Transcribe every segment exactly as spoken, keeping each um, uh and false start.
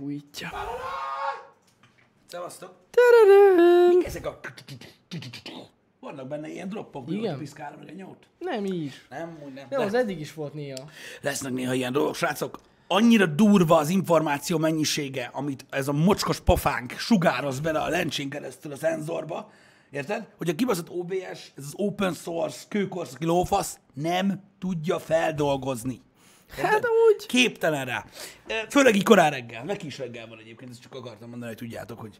Újtja. Szevasztok! Mik ezek a... Vannak benne ilyen droppok, hogy piszkálom meg a nyót? Nem is. Nem, úgy nem. De az eddig is volt néha. Lesznek néha ilyen dolgok, srácok. Annyira durva az információ mennyisége, amit ez a mocskos pofánk sugároz bele a lencsén keresztül a szenzorba, érted? Hogy a kibaszott o bé es, ez az open source, kőkorszaki lófasz nem tudja feldolgozni. Érted? Hát úgy. Képtelen rá. Főleg így korán reggel. Neki is reggel van egyébként, ezt csak akartam mondani, hogy tudjátok, hogy,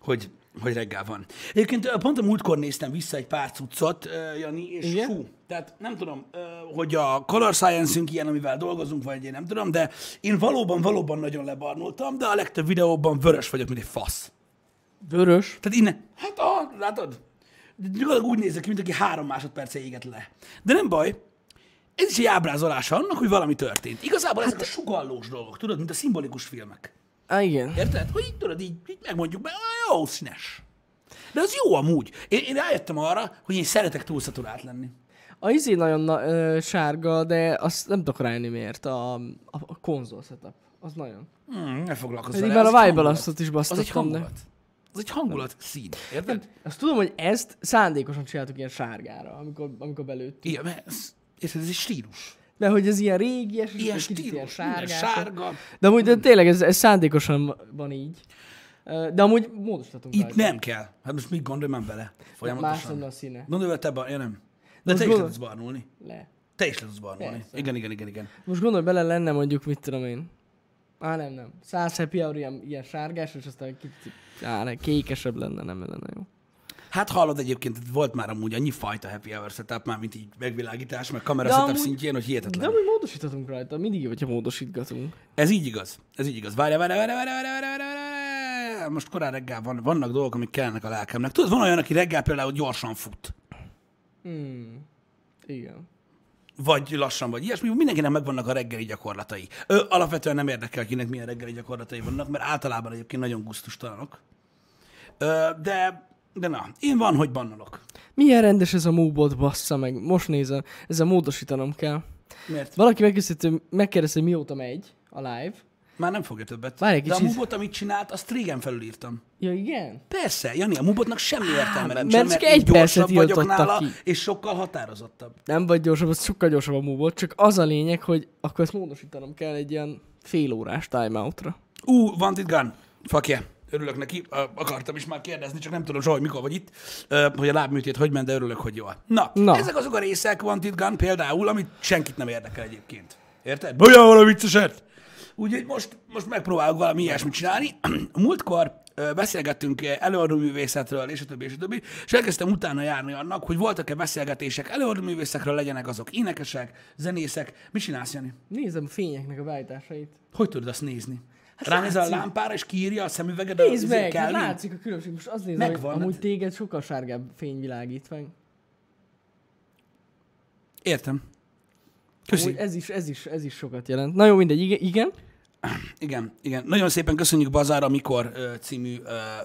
hogy, hogy reggel van. Egyébként pont a múltkor néztem vissza egy pár cuccot, Jani, és igen? Fú, tehát nem tudom, hogy a Color Science-ünk ilyen, amivel dolgozunk, vagy én nem tudom, de én valóban, valóban nagyon lebarnultam, de a legtöbb videóban vörös vagyok, mint egy fasz. Vörös? Tehát innen, hát ah, látod, gyakorlatilag úgy nézek ki, mint aki három másodperce éget le. De nem baj. Ez is egy ábrázolása annak, hogy valami történt. Igazából hát ezek a sugallós dolgok, tudod, mint a szimbolikus filmek. Á, igen. Érted? Hogy így tudod, így, így megmondjuk be, ah, jó, színes. De az jó amúgy. Én, én rájöttem arra, hogy én szeretek túlszaturált lenni. A izé nagyon na, ö, sárga, de azt nem tudok rájönni miért. A, a, a konzol setup. Az nagyon. Hmm, ne foglalkozz vele. Már a Vibe-bal azt is basztottam. Az egy hangulat. De. Az egy hangulat szín, érted? Azt tudom, hogy ezt szándékosan csináltuk ilyen sárgára, amikor, amikor belőttük. Igen, mert ez... Érted, ez egy stílus. De hogy ez ilyen régi, és ilyen stílus, ilyen sárgás, sárga. De amúgy de tényleg ez, ez szándékosan van így. De amúgy módosítatunk. Itt rajta. Nem kell. Hát most mit gondolom vele? Folyamatosan. Más a színe. Gondolom, hogy te bar... Ja, nem. De most te gondol... is le tudsz barnulni. Le. Te is le tudsz barnulni. Persze. Igen, igen, igen, igen. Most gondolj bele, lenne mondjuk, mit tudom én. Á, nem, nem. Száz happy hour ilyen, ilyen sárgás, és aztán kicsit á, ne, kékesebb lenne, nem lenne jó. Hát hallod egyébként, volt már amúgy annyi fajta happy hour setup, már mint így megvilágítás, meg kamera setup amúgy, szintjén, hogy hihetetlen. De amúgy módosíthatunk rajta, mindig jó, hogyha módosítgatunk. Ez így igaz, ez így igaz. Várjál, várjál, várjál, várjál, várjál, várjál. Most korán reggel van, vannak dolgok, amik kellnek a lelkemnek. Tudod, van olyan, aki reggel például gyorsan fut. Hmm. Igen. Vagy lassan, vagy ilyesmi. Mindenkinek megvannak a reggeli gyakorlatai. Ö, alapvetően nem érdekel, akinek milyen reggeli gyakorlatai vannak, mert általában egyébként nagyon gusztustalanok. Ö, de... De na, én van, hogy bannalok. Milyen rendes ez a múbot, bassza meg. Most nézem, ezzel módosítanom kell. Miért? Valaki megkérdezte, hogy mióta megy a live. Már nem fogja többet. Várj, de a múbot, amit csinált, azt régen felülírtam. Ja, igen? Persze, Jani, a múbotnak semmi értelme nem csinál, mert egy gyorsabb vagyok nála, ki. És sokkal határozottabb. Nem vagy gyorsabb, az sokkal gyorsabb a múbot, csak az a lényeg, hogy akkor ezt módosítanom kell egy ilyen fél órás timeoutra. Ú, uh, wanted gun. Fuck yeah. Örülök neki, akartam is már kérdezni, csak nem tudom soha, hogy mikor vagy itt, hogy a lábműtét hogy ment, de örülök, hogy jól. Na, Na, ezek azok a részek, Wanted Gun például, amit senkit nem érdekel egyébként. Érted? Bajjál valami vicceset! Úgyhogy most, most megpróbálok valami ilyesmit csinálni. Múltkor beszélgettünk előadóművészetről, és a többi, és a többi, és elkezdtem utána járni annak, hogy voltak-e beszélgetések előadóművészekről, legyenek azok énekesek, zenészek. Mit csinálsz, Jani? Nézem a fényeknek a beállításait. Hogy tudod azt nézni? Hát ránéz a lámpára, és kiírja a szemüveged. Nézd meg, hát látszik a különbség. Most azt nézem, megvan, hogy amúgy hát... téged sokkal sárgább fény világít meg. Értem. Köszi. Amúgy ez is, ez is, ez is sokat jelent. Na jó, mindegy, igen? Igen, igen. Nagyon szépen köszönjük Bazár, amikor című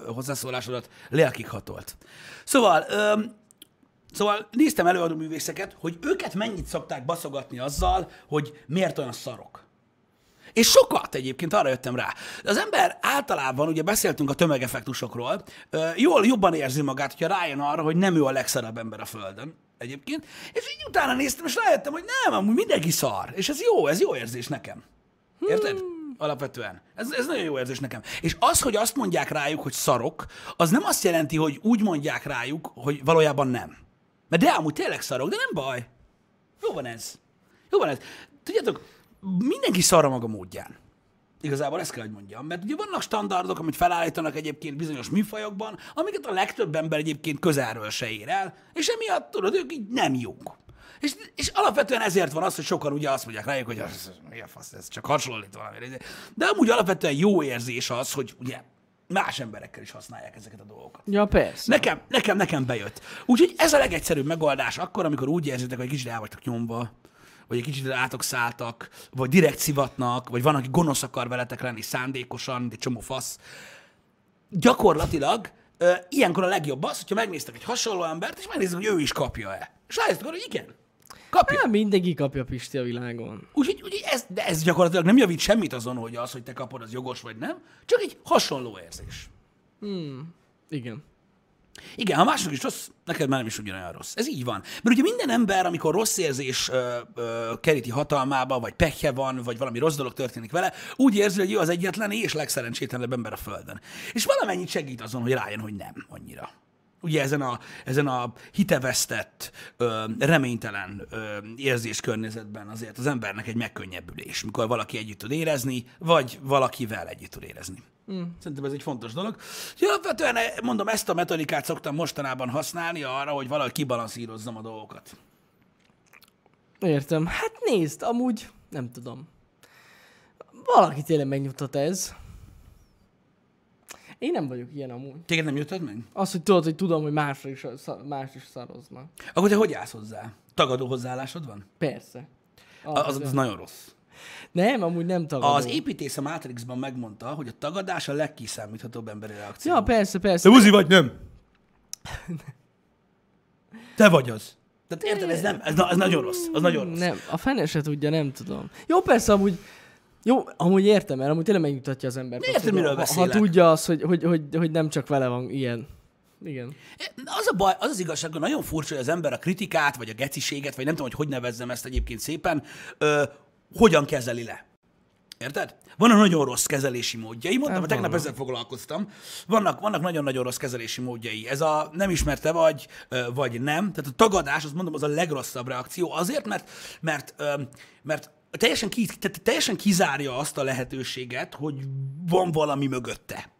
hozzászólásodat lelkig hatolt. Szóval... Um, Szóval néztem előadó művészeket, hogy őket mennyit szokták baszogatni azzal, hogy miért olyan szarok. És sokat egyébként, arra jöttem rá. Az ember általában, ugye beszéltünk a tömegeffektusokról, jól jobban érzi magát, hogyha rájön arra, hogy nem ő a legszarabb ember a Földön egyébként. És így utána néztem, és rájöttem, hogy nem, amúgy mindenki szar. És ez jó, ez jó érzés nekem. Érted? Alapvetően. Ez, ez nagyon jó érzés nekem. És az, hogy azt mondják rájuk, hogy szarok, az nem azt jelenti, hogy úgy mondják rájuk, hogy valójában nem. Mert de amúgy tényleg szarok, de nem baj. Jó van ez. Jó van ez. Tudjátok, mindenki szarra maga módján. Igazából ezt kell, hogy mondjam. Mert ugye vannak standardok, amit felállítanak egyébként bizonyos műfajokban, amiket a legtöbb ember egyébként közelről se ér el, és emiatt tudod, ők így nem jók. És, és alapvetően ezért van az, hogy sokan ugye azt mondják rájuk, hogy az, mi a fasz, ez csak hasonlít valamire. De amúgy alapvetően jó érzés az, hogy ugye más emberekkel is használják ezeket a dolgokat. Ja, persze. Nekem, nekem, nekem bejött. Úgyhogy ez a legegyszerűbb megoldás akkor, amikor úgy érzitek, hogy kicsit el vagytok nyomva, vagy egy kicsit rátok szálltak, vagy direkt szivatnak, vagy van, aki gonosz akar veletek lenni szándékosan, de csomó fasz. Gyakorlatilag ö, ilyenkor a legjobb az, hogyha megnéztek egy hasonló embert, és megnéztek, hogy ő is kapja-e. És rájöttek, hogy igen. Kapja. Nem, mindenki kapja, Pisti, a világon. Úgyhogy úgy, ez, de ez gyakorlatilag nem javít semmit azon, hogy az, hogy te kapod, az jogos vagy nem, csak egy hasonló érzés. Hmm. Igen. Igen, ha másnak is rossz, neked már nem is ugyanolyan rossz. Ez így van. Mert ugye minden ember, amikor rossz érzés ö, ö, keríti hatalmába, vagy pekje van, vagy valami rossz dolog történik vele, úgy érzi, hogy ő az egyetlen és legszerencsétlenebb ember a Földön. És valamennyit segít azon, hogy rájön, hogy nem annyira. Ugye ezen a, ezen a hitevesztett, ö, reménytelen ö, érzéskörnyezetben azért az embernek egy megkönnyebbülés, mikor valaki együtt tud érezni, vagy valakivel együtt tud érezni. Mm. Szerintem ez egy fontos dolog. Úgyhogy alapvetően mondom, ezt a metodikát szoktam mostanában használni arra, hogy valahogy kibalanszírozzam a dolgokat. Értem. Hát nézd, amúgy nem tudom. Valaki tényleg megnyugtat ez. Én nem vagyok ilyen amúgy. Téged nem nyugtat meg? Azt, hogy tudod, hogy tudom, hogy másra is, más is szaroznak. Akkor te hogy állsz hozzá? Tagadó hozzáállásod van? Persze. Az, az, az nagyon rossz. Nem, amúgy nem tagadó. Az építész a Matrixban megmondta, hogy a tagadás a legkiszámíthatóbb emberi reakció. Ja, persze, persze. Te buzi vagy, nem? Te vagy az. Tehát érted, ez nem, ez, ez nagyon rossz, az nagyon rossz. Nem, a fene se tudja, nem tudom. Jó, persze, amúgy, jó, amúgy értem, mert amúgy tényleg megnyugtatja az embert. Érted, miről beszélek? Ha tudja azt, hogy, hogy, hogy, hogy nem csak vele van ilyen. Igen. Az a baj, az az igazság, hogy nagyon furcsa, hogy az ember a kritikát, vagy a geciséget, vagy nem tudom, hogy hogy nevezzem ezt egyébként szépen, ö, hogyan kezeli le. Érted? Vannak nagyon rossz kezelési módjai. Mondtam, hogy tegnap ezzel foglalkoztam. Vannak, vannak nagyon-nagyon rossz kezelési módjai. Ez a nem ismerte vagy, vagy nem. Tehát a tagadás, azt mondom, az a legrosszabb reakció. Azért, mert, mert, mert teljesen, ki, teljesen kizárja azt a lehetőséget, hogy van valami mögötte.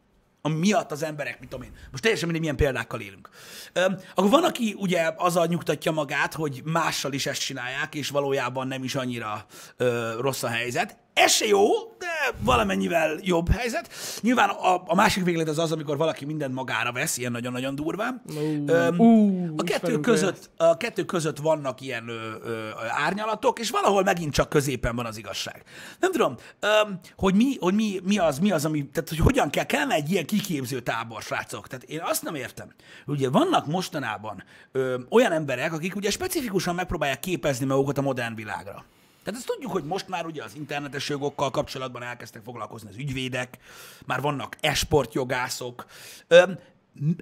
Ami miatt az emberek, mit tudom én. Most teljesen mindegy, milyen példákkal élünk. Öm, akkor van, aki ugye azzal nyugtatja magát, hogy mással is ezt csinálják, és valójában nem is annyira ö, rossz a helyzet. Ez se jó, de valamennyivel jobb helyzet. Nyilván a, a másik véglet az az, amikor valaki mindent magára vesz, ilyen nagyon-nagyon durván. Öm, uh, a, kettő között, a kettő között vannak ilyen ö, ö, árnyalatok, és valahol megint csak középen van az igazság. Nem tudom, öm, hogy, mi, hogy mi, mi az, mi az, ami, tehát hogy hogyan kell, kell egy ilyen kiképző tábor, srácok. Tehát én azt nem értem. Ugye vannak mostanában ö, olyan emberek, akik ugye specifikusan megpróbálják képezni magukat a modern világra. Tehát ezt tudjuk, hogy most már ugye az internetes jogokkal kapcsolatban elkezdtek foglalkozni az ügyvédek, már vannak e-sportjogászok. Öm,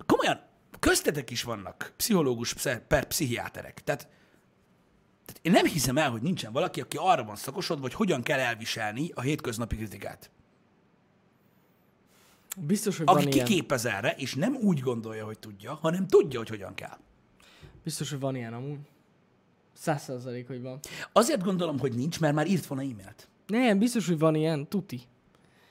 komolyan, köztetek is vannak pszichológus per pszichiáterek. Tehát, tehát én nem hiszem el, hogy nincsen valaki, aki arra van szakosodva, hogy hogyan kell elviselni a hétköznapi kritikát. Biztos, hogy aki van ilyen. Aki kiképez erre, és nem úgy gondolja, hogy tudja, hanem tudja, hogy hogyan kell. Biztos, hogy van ilyen amúgy. Száz százalék, hogy van. Azért gondolom, hogy nincs, mert már írt volna e-mailt. Nem, biztos, hogy van ilyen, tuti.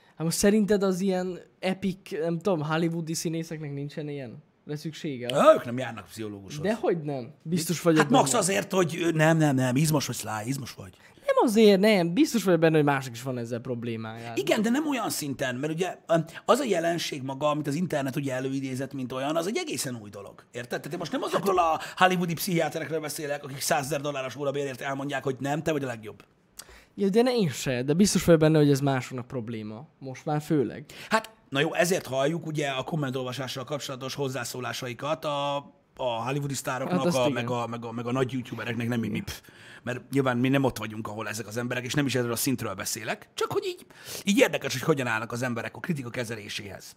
Hát most szerinted az ilyen epic, nem tudom, hollywoodi színészeknek nincsen ilyen? De szüksége? Ha, ők nem járnak pszichológushoz. De hogy nem? Biztos vagyok. Hát max azért, hogy nem, nem, nem, izmos vagy, szláj, izmos vagy. Nem azért, nem. Biztos vagyok benne, hogy mások is van ezzel problémája. Igen, de nem olyan szinten, mert ugye az a jelenség maga, amit az internet ugye előidézett, mint olyan, az egy egészen új dolog. Érted? Tehát én most nem azokról a hollywoodi pszichiáterekről beszélek, akik százezer dolláros órabérért elmondják, hogy nem, te vagy a legjobb. Ja, de ne én se, de biztos vagyok benne, hogy ez másoknak probléma. Most már főleg. Hát, na jó, ezért halljuk ugye a kommentolvasással kapcsolatos hozzászólásaikat a, a hollywoodi sztároknak, hát a, meg, a, meg, a, meg a nagy youtubereknek, nem így, mert nyilván mi nem ott vagyunk, ahol ezek az emberek, és nem is erről a szintről beszélek, csak hogy így, így érdekes, hogy hogyan állnak az emberek a kritika kezeléséhez.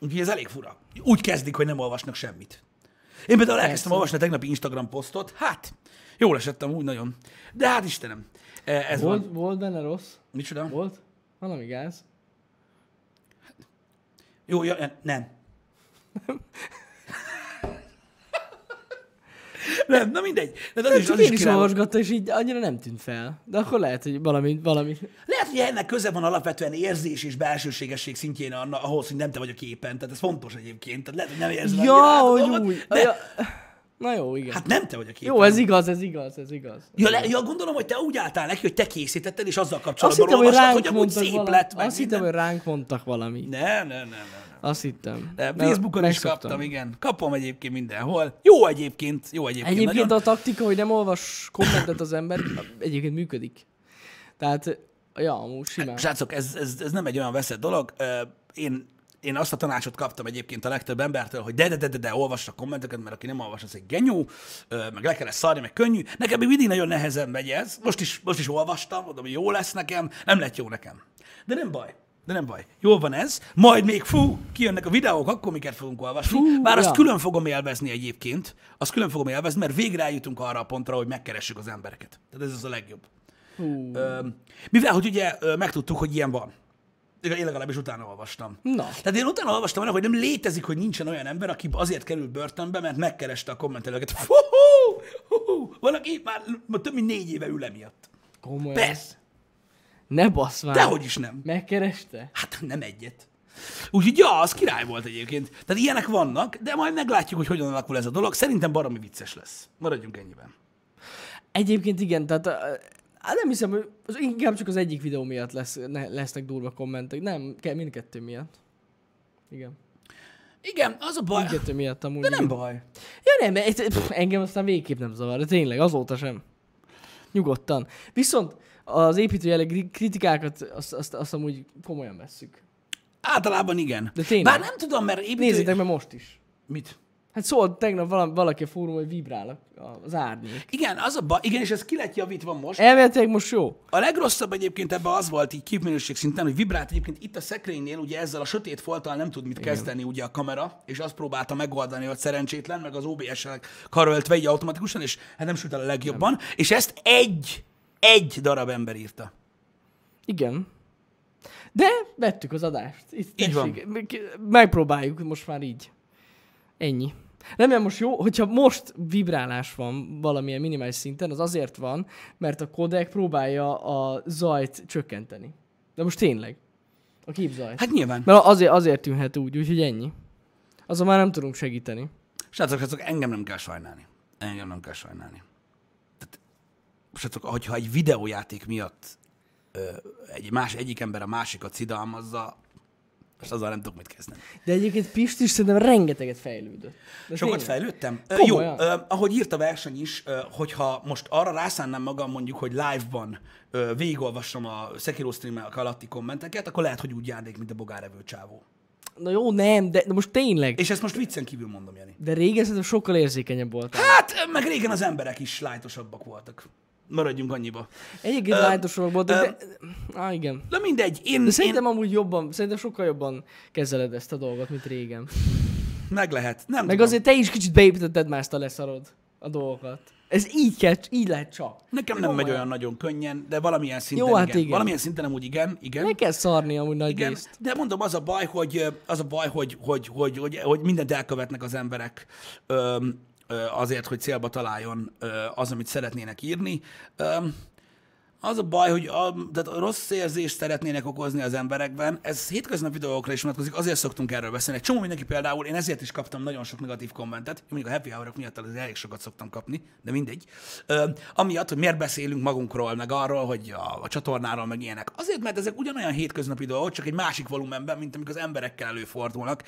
Úgyhogy ez elég fura. Úgy kezdik, hogy nem olvasnak semmit. Én például elkezdtem olvasni a tegnapi Instagram posztot, hát jól esettem úgy nagyon, de hát Istenem, ez volt, van. Volt benne rossz? Micsoda? Volt? Valami gáz. Jó, jó, nem. Nem. Nem, na mindegy. De az nem, is, csak az én is olvasgatta, és így annyira nem tűnt fel. De akkor lehet, hogy valami... valami. Lehet, hogy ennek köze van alapvetően érzés és belsőségesség szintjén anna, ahhoz, hogy nem te vagy a képen. Tehát ez fontos egyébként. Tehát lehet, hogy nem érzed annyira át a dolgot, de... ja. Na jó, igen. Hát nem te vagy a képen. Jó, ez igaz, ez igaz, ez igaz. Ja, le, ja, gondolom, hogy te úgy álltál neki, hogy te készítetted, és azzal kapcsolatban olvastad, hogy amúgy szép valami, lett. Meg azt hittem, hogy ránk mondtak valamit. Ne, ne, ne, ne, ne. Azt hittem. De Facebookon is kaptam, igen. Kapom egyébként mindenhol. Jó egyébként, jó egyébként. Egyébként nagyon... a taktika, hogy nem olvas kommentet az ember, egyébként működik. Tehát, ja, amúgy simán. Srácok, ez, ez, ez nem egy olyan veszett dolog. Én én azt a tanácsot kaptam egyébként a legtöbb embertől, hogy de, de, de, de, de olvassa a kommenteket, mert aki nem olvas, az egy genyó, meg le kell szarni, meg könnyű. Nekem még mindig nagyon nehezen megy ez. Most is, most is olvastam, mondom, hogy jó lesz nekem, nem lett jó nekem. De nem baj. De nem baj. Jól van ez. Majd még, fú, kijönnek a videók, akkor miket fogunk olvasni. Fú, Bár ja. azt külön fogom élvezni egyébként. Azt külön fogom élvezni, mert végre eljutunk arra a pontra, hogy megkeressük az embereket. Tehát ez az a legjobb. Hú. Mivel, hogy ugye megtudtuk, hogy ilyen van. Én legalábbis utána olvastam. Na. Tehát én utána olvastam annak, hogy nem létezik, hogy nincsen olyan ember, aki azért került börtönbe, mert megkereste a kommentelőket. Fú, hú, hú. Van, aki már több mint négy éve ül emiatt. Komolyan. Persze. Ne basz már. Dehogy is nem. Megkereste? Hát nem egyet. Úgyhogy ja, az király volt egyébként. Tehát ilyenek vannak, de majd meglátjuk, hogy hogyan alakul ez a dolog. Szerintem baromi vicces lesz. Maradjunk ennyiben. Egyébként igen, tehát hát nem hiszem, hogy az, inkább csak az egyik videó miatt lesz, ne, lesznek durva kommentek. Nem, mindkettő miatt. Igen. Igen, az a baj. Mindkettő miatt amúgy. De nem igen. baj. Ja nem, pff, engem aztán végképp nem zavar. Tényleg, azóta sem. Nyugodtan. Viszont az építőjelleg kritikákat azt, azt, azt amúgy komolyan vesszük. Általában igen. De tényleg. Bár nem tudom, mert építő... Nézzétek meg most is. Mit? Hát szólt tegnap valaki a fórum, hogy vibrál az árnyék. Igen, az a ba... Igen, és ez ki lett javítva most. Elméletileg most jó. A legrosszabb egyébként ebben az volt így képminőség szinten, hogy vibrált egyébként itt a szekrénynél, ugye ezzel a sötét folttal nem tud mit igen. kezdeni ugye a kamera, és azt próbálta megoldani, hogy szerencsétlen, meg az ó bé es-nek karöltve így automatikusan, és hát nem süt el a legjobban. Nem. És ezt egy... Egy darab ember írta. Igen. De vettük az adást. Itt, így tessék, van. Megpróbáljuk most már így. Ennyi. Nem, mert most jó, hogyha most vibrálás van valamilyen minimális szinten, az azért van, mert a kodek próbálja a zajt csökkenteni. De most tényleg. A képzajt. Hát nyilván. Mert azért, azért tűnhet úgy, úgyhogy ennyi. Azon már nem tudunk segíteni. Srácok, srácok, engem nem kell sajnálni. Engem nem kell sajnálni. Srácok, hogyha egy videójáték miatt ö, egy más, egyik ember a másikat szidalmazza, most azzal nem tudok mit kezdeni. De egyébként Pisti is szerintem rengeteget fejlődött. De Sokat tényleg? fejlődtem? Ö, jó, ö, ahogy írt a verseny is, ö, hogyha most arra rászánnám magam mondjuk, hogy live-ban ö, végigolvassam a Sekiro streamek alatti kommenteket, akkor lehet, hogy úgy járnék, mint a bogárevő csávó. Na jó, nem, de, de most tényleg. És ezt most viccen kívül mondom, Jani. De régen szerintem sokkal érzékenyebb voltam. Hát, meg régen az emberek is lájtosabbak voltak. Maradjunk annyiba. Egyébként uh, lájtosabb volt, de... Uh, ah, igen. Na mindegy, én... De szerintem én... amúgy jobban, szerintem sokkal jobban kezeled ezt a dolgot, mint régen. Meg lehet, nem Meg tudom. azért te is kicsit beépítetted már ezt a leszarod a dolgokat. Ez így kell, így lehet csak. Nekem nem, nem megy olyan nagyon könnyen, de valamilyen szinten Jó, hát igen. igen. Valamilyen szinten amúgy igen, igen. Meg kell szarni amúgy nagy igen. részt. De mondom, az a baj, hogy, az a baj, hogy, hogy, hogy, hogy, hogy mindent elkövetnek az emberek. Öm, azért, hogy célba találjon az, amit szeretnének írni. Az a baj, hogy a, tehát a rossz érzést szeretnének okozni az emberekben. Ez hétköznapi videókra is vonatkozik, azért szoktunk erről beszélni. Egy csomó mindenki például, én ezért is kaptam nagyon sok negatív kommentet, mondjuk a happy hour-ok miatt az elég sokat szoktam kapni, de mindegy. Amiatt, hogy miért beszélünk magunkról, meg arról, hogy a, a csatornáról, meg ilyenek. Azért, mert ezek ugyanolyan hétköznapi dolgok, csak egy másik volumenben, mint amik az emberekkel előfordulnak.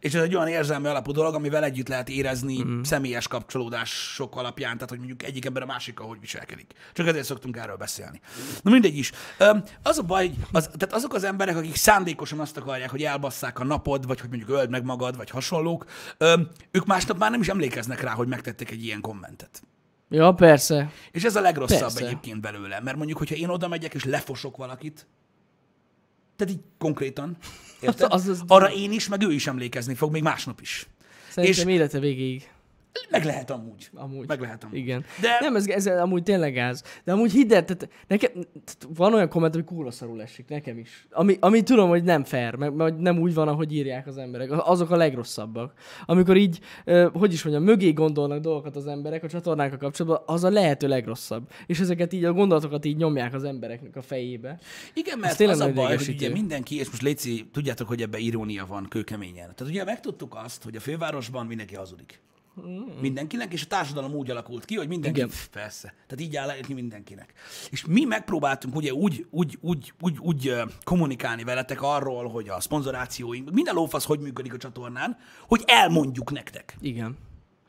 És ez egy olyan érzelmi alapú dolog, amivel együtt lehet érezni mm-hmm. személyes kapcsolódások alapján, tehát hogy mondjuk egyik ember a másikkal hogy viselkedik. Csak ezért szoktunk erről beszélni. Na mindegy is. Az a baj, az, tehát azok az emberek, akik szándékosan azt akarják, hogy elbasszák a napod, vagy hogy mondjuk öld meg magad, vagy hasonlók, ők másnap már nem is emlékeznek rá, hogy megtettek egy ilyen kommentet. Ja, persze. És ez a legrosszabb persze. egyébként belőle, mert mondjuk, hogyha én oda megyek és lefosok valakit, tehát így konkrétan, érted? Az, az, az... Arra én is, meg ő is emlékezni fog, még másnap is. Szerintem és... élete végéig. Meg lehet amúgy. amúgy. Meg lehet amúgy. Igen. De... Nem, ez, ez amúgy tényleg gáz. De amúgy hidd el, tehát nekem, tehát van olyan komment, ami kurva szarul esik, nekem is. Ami, ami tudom, hogy nem fair, mert nem úgy van, ahogy írják az emberek. Azok a legrosszabbak. Amikor így, hogy is mondjam, mögé gondolnak dolgokat az emberek a csatornákkal kapcsolatban, az a lehető legrosszabb. És ezeket így, a gondolatokat így nyomják az embereknek a fejébe. Igen, mert az a baj, hogy ugye mindenki, és most Léci, tudjátok, hogy ebben irónia van kőkeményen. Tehát ugye megtudtuk azt, hogy a fővárosban mindenki hazudik. Mindenkinek, és a társadalom úgy alakult ki, hogy mindenki, Igen. persze, tehát így áll ki mindenkinek. És mi megpróbáltunk ugye úgy, úgy, úgy, úgy, úgy kommunikálni veletek arról, hogy a szponzorációink, minden lófasz hogy működik a csatornán, hogy elmondjuk nektek. Igen.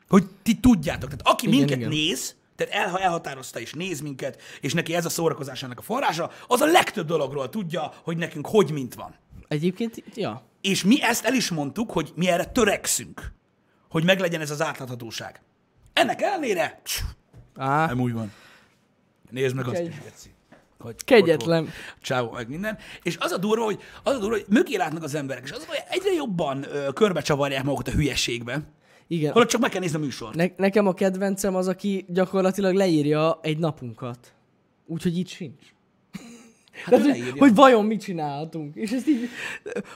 Hogy ti tudjátok. Tehát aki igen, minket igen. néz, tehát el, elhatározta és néz minket, és neki ez a szórakozásának a forrása, az a legtöbb dologról tudja, hogy nekünk hogy mint van. Egyébként, ja. És mi ezt el is mondtuk, hogy mi erre törekszünk, hogy meglegyen ez az átláthatóság. Ennek ellenére Á. nem úgy van. Nézd meg Kegy. azt is, Geci. Kegyetlen. Csávó, meg minden. És az a durva, hogy, az a durva, hogy mögé látnak az emberek, és az, hogy egyre jobban ö, körbecsavarják magukat a hülyeségbe. Igen. Holott csak meg kell nézni a műsort. Ne- nekem a kedvencem az, aki gyakorlatilag leírja egy napunkat. Úgyhogy itt sincs. Hát Tehát, hogy, hogy vajon mit csinálhatunk, és ezt így,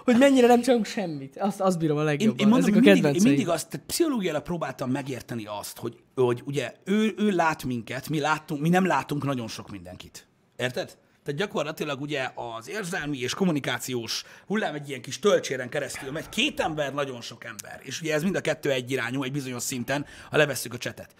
hogy mennyire nem csinálunk semmit. Azt, azt bírom a legjobban. Én, én mondom, ezek a kedvenceim. Mindig, én mindig azt pszichológiára próbáltam megérteni azt, hogy, hogy ugye ő, ő lát minket, mi, látunk, mi nem látunk nagyon sok mindenkit. Érted? Tehát gyakorlatilag ugye az érzelmi és kommunikációs hullám egy ilyen kis tölcséren keresztül megy. Két ember, nagyon sok ember. És ugye ez mind a kettő egyirányú, egy bizonyos szinten, ha levesszük a csetet.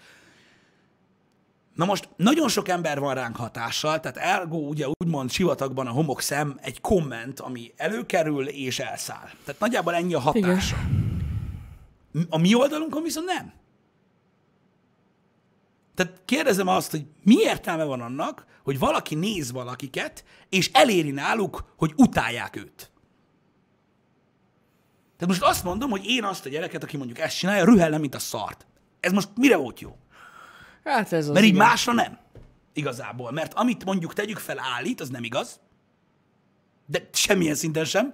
Na most nagyon sok ember van ránk hatással, tehát ergo ugye úgymond sivatagban a homokszem egy komment, ami előkerül és elszáll. Tehát nagyjából ennyi a hatása. Igen. A mi oldalunkon viszont nem. Tehát kérdezem azt, hogy mi értelme van annak, hogy valaki néz valakiket, és eléri náluk, hogy utálják őt. Tehát most azt mondom, hogy én azt a gyereket, aki mondjuk ezt csinálja, rühellem, mint a szart. Ez most mire volt jó? Hát ez az, mert így igen. másra nem. Igazából. Mert amit mondjuk tegyük fel állít, az nem igaz. De semmilyen szinten sem.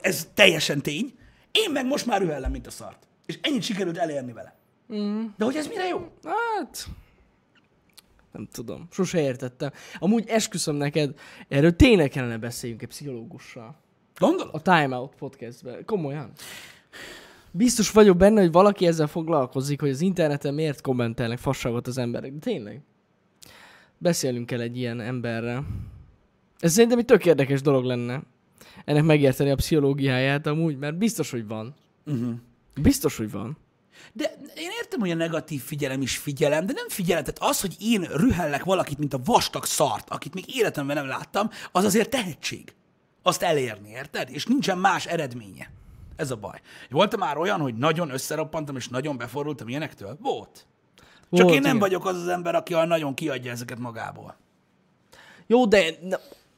Ez teljesen tény. Én meg most már rühellem, mint a szart. És ennyit sikerült elérni vele. Mm. De hogy ez mire jó? Hát... nem tudom. Sose értettem. Amúgy esküszöm neked, erről tényleg kellene beszéljünk egy pszichológussal. Gondolod? A Time Out podcastben. Komolyan. Biztos vagyok benne, hogy valaki ezzel foglalkozik, hogy az interneten miért kommentelnek fasságot az emberek. De tényleg. Beszélünk kell egy ilyen emberrel. Ez szerintem egy tök érdekes dolog lenne. Ennek megérteni a pszichológiáját amúgy, mert biztos, hogy van. Uh-huh. Biztos, hogy van. De én értem, hogy a negatív figyelem is figyelem, de nem figyelem. Tehát az, hogy én rühellek valakit, mint a vastag szart, akit még életemben nem láttam, az azért tehetség. Azt elérni, érted? És nincsen más eredménye. Ez a baj. Voltam már olyan, hogy nagyon összeroppantam, és nagyon beforultam ilyenektől? Volt. Csak Volt, én nem igen. vagyok az az ember, aki nagyon kiadja ezeket magából. Jó, de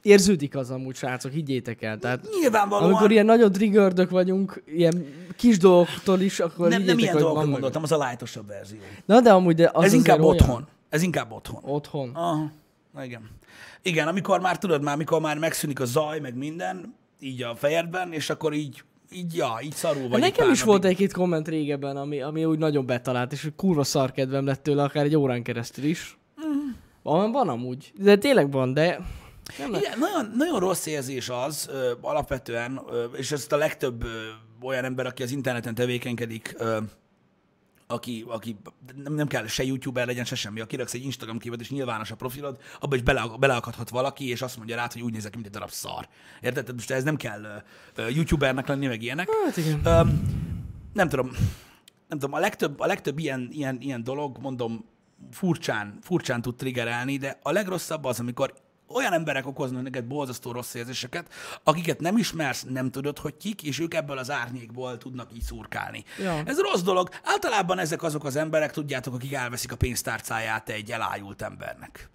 érződik az amúgy, srácok, higgyétek el. Tehát nyilvánvalóan... amikor ilyen nagyon triggeredek vagyunk, ilyen kis dolgoktól is, akkor nem, higgyétek, nem ilyen dolgokra gondoltam, az a lightosabb verzió. Na, de amúgy de az Ez inkább olyan. otthon. Ez inkább otthon. Otthon. Aha. Na, igen. Igen, amikor már tudod, már, amikor már megszűnik a zaj, meg minden, így a fejedben, és akkor így Így, ja, így szarul vagy. Nekem is volt egy-két komment régebben, ami, ami úgy nagyon betalált, és kurva szarkedvem lett tőle, akár egy órán keresztül is. Mm. Van, van amúgy. De tényleg van, de... Nem Igen, nagyon, nagyon rossz érzés az ö, alapvetően, ö, és ezt a legtöbb ö, olyan ember, aki az interneten tevékenykedik, ö, aki, aki nem, nem kell se youtuber legyen, se semmi, aki raksz egy Instagram képet, és nyilvános a profilod, abban is bele, beleakadhat valaki, és azt mondja rád, hogy úgy nézek, mint egy darab szar. Érted? Tehát most ez nem kell uh, youtubernek lenni, meg ilyenek. Hát igen. Um, nem tudom, nem tudom, a legtöbb, a legtöbb ilyen, ilyen, ilyen dolog, mondom, furcsán, furcsán tud triggerelni, de a legrosszabb az, amikor olyan emberek okoznak neked borzasztó rossz érzéseket, akiket nem ismersz, nem tudod, hogy kik, és ők ebből az árnyékból tudnak így szurkálni. Ja. Ez rossz dolog. Általában ezek azok az emberek, tudjátok, akik elveszik a pénztárcáját egy elájult embernek.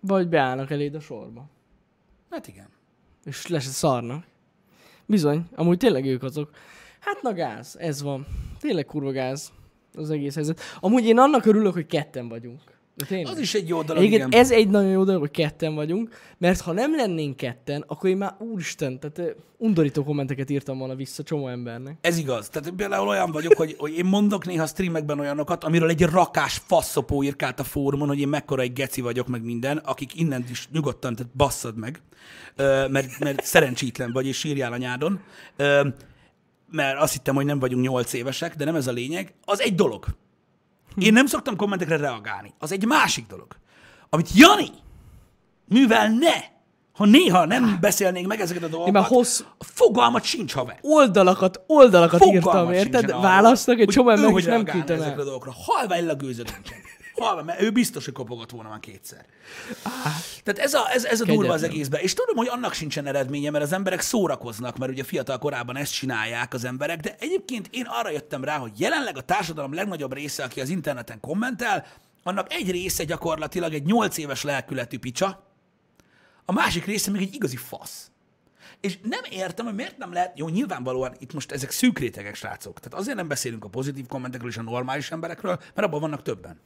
Vagy beállnak eléd a sorba. Hát igen. És lesz szarnak. Bizony, amúgy tényleg ők azok. Hát na gáz, ez van. Tényleg kurva gáz az egész helyzet. Amúgy én annak örülök, hogy ketten vagyunk. Tényleg. Az is egy jó dolog, igen. Ez egy nagyon jó dolog, hogy ketten vagyunk, mert ha nem lennénk ketten, akkor én már úristen, tehát undorító kommenteket írtam volna vissza csomó embernek. Ez igaz. Tehát például olyan vagyok, hogy, hogy én mondok néha streamekben olyanokat, amiről egy rakás faszopó írkált a fórumon, hogy én mekkora egy geci vagyok, meg minden, akik innen is nyugodtan, tehát basszad meg, mert, mert szerencsétlen vagy, és sírjál a nyádon, mert azt hittem, hogy nem vagyunk nyolc évesek, de nem ez a lényeg. Az egy dolog. Én nem szoktam kommentekre reagálni. Az egy másik dolog. Amit Jani, mivel ne, ha néha nem beszélnénk meg ezeket a dolgokat, hossz... fogalmat sincs, haver. Oldalakat, oldalakat fogalmat írtam, érted? Válasznak egy csomó ember, hogy nem küldtem el. Ezekre a dolgokra. Halvány legőzöd nincsen. Halvány, mert ő biztos, hogy kopogott volna már kétszer. Tehát ez a, ez, ez a durva az egészben. És tudom, hogy annak sincsen eredménye, mert az emberek szórakoznak, mert ugye fiatal korában ezt csinálják az emberek, de egyébként én arra jöttem rá, hogy jelenleg a társadalom legnagyobb része, aki az interneten kommentel, annak egy része gyakorlatilag egy nyolc éves lelkületű picsa, a másik része még egy igazi fasz. És nem értem, hogy miért nem lehet, jó, nyilvánvalóan itt most ezek szűk rétegek, srácok. Tehát azért nem beszélünk a pozitív kommentekről és a normális emberekről, mert abban vannak többen.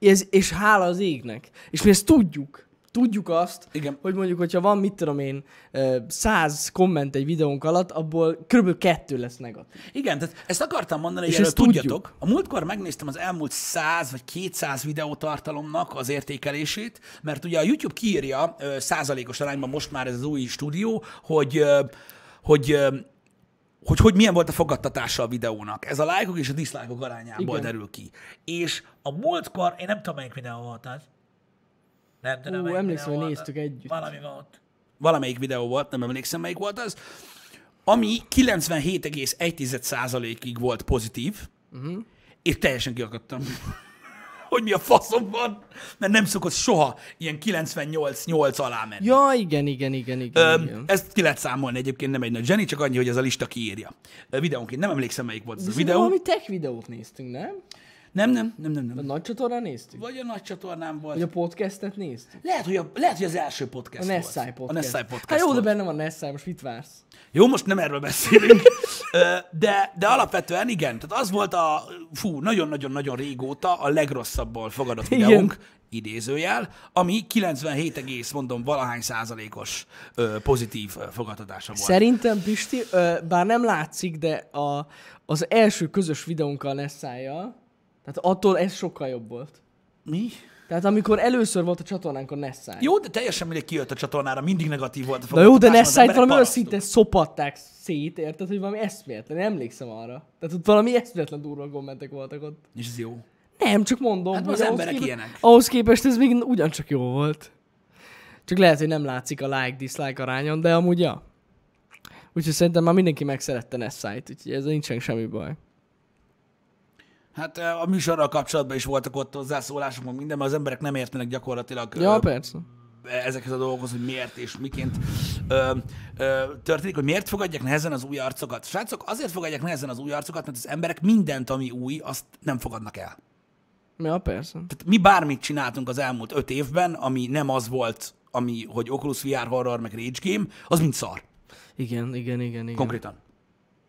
Ez, és hála az égnek. És mi ezt tudjuk. Tudjuk azt, igen, hogy mondjuk, hogyha van, mit tudom én, száz komment egy videónk alatt, abból körülbelül kettő lesz negatív. Igen, tehát ezt akartam mondani, hogy erről tudjatok. A múltkor megnéztem az elmúlt száz vagy kétszáz videótartalomnak az értékelését, mert ugye a YouTube kiírja százalékos arányban most már ez az új stúdió, hogy hogy, hogy, hogy milyen volt a fogadtatása a videónak. Ez a lájkok és a diszlájkok arányából igen, derül ki. És a múltkor, én nem tudom, melyik videó volt az, Nem, de nem Ú, emlékszem, hogy néztük együtt. Valami volt. Valamelyik videó volt, nem emlékszem, melyik volt az. Ami kilencvenhét egész egy százalékig volt pozitív, uh-huh. és teljesen kiakadtam, hogy mi a faszom van, mert nem szokott soha ilyen kilencvennyolc nyolc alá menni. Ja, igen, igen, igen, igen, Öm, igen. Ezt ki lehet számolni, egyébként nem egy nagy zseni, csak annyi, hogy ez a lista kiírja. Videónként nem emlékszem, melyik volt ez a videó. Valami tech videót néztünk, nem? Nem, nem, nem, nem, nem. A nagy csatornán néztük? Vagy a nagy csatornán volt. Vagy a podcastet néztük? Lehet, hogy, a, lehet, hogy az első podcast a volt. Podcast. A Nessai podcast. Hát jó, de bennem a Nessai, most mit vársz? Jó, most nem erről beszélünk. de, de alapvetően igen, tehát az volt a, fú, nagyon-nagyon-nagyon régóta a legrosszabbból fogadott videónk, igen, idézőjel, ami kilencvenhét, mondom, valahány százalékos ö, pozitív fogadtatása volt. Szerintem, Pisti, ö, bár nem látszik, de a, az első közös videónkkal Nessai-jal, tehát attól ez sokkal jobb volt. Mi? Tehát amikor először volt a csatornánkon Nessai. Jó, de teljesen mindegy kijött a csatornára, mindig negatív volt a fogadtatás. Na jó, de Nessait valami őszinte szopatták szét, érted, hogy valami eszméletlen, én emlékszem arra. Tehát ott valami eszméletlen durva kommentek voltak ott. És ez jó? Nem, csak mondom. Hát az emberek képest, ilyenek. Ahhoz képest ez még ugyancsak jó volt. Csak lehet, hogy nem látszik a like-dislike arányon, de amúgy ja. Úgyhogy szerintem már mindenki megszerette Nessait, úgyhogy ez nincsen semmi baj. Hát a műsorral kapcsolatban is voltak ott hozzászólások, meg minden, mert az emberek nem értenek gyakorlatilag ja, persze. ezekhez a dolgokhoz, hogy miért és miként ö, ö, történik, hogy miért fogadják nehezen az új arcokat. Srácok, azért fogadják nehezen az új arcokat, mert az emberek mindent, ami új, azt nem fogadnak el. Ja, persze. Tehát mi bármit csináltunk az elmúlt öt évben, ami nem az volt, ami, hogy Oculus vé er horror, meg Rage Game, az mind szar. Igen, igen, igen. igen. Konkrétan.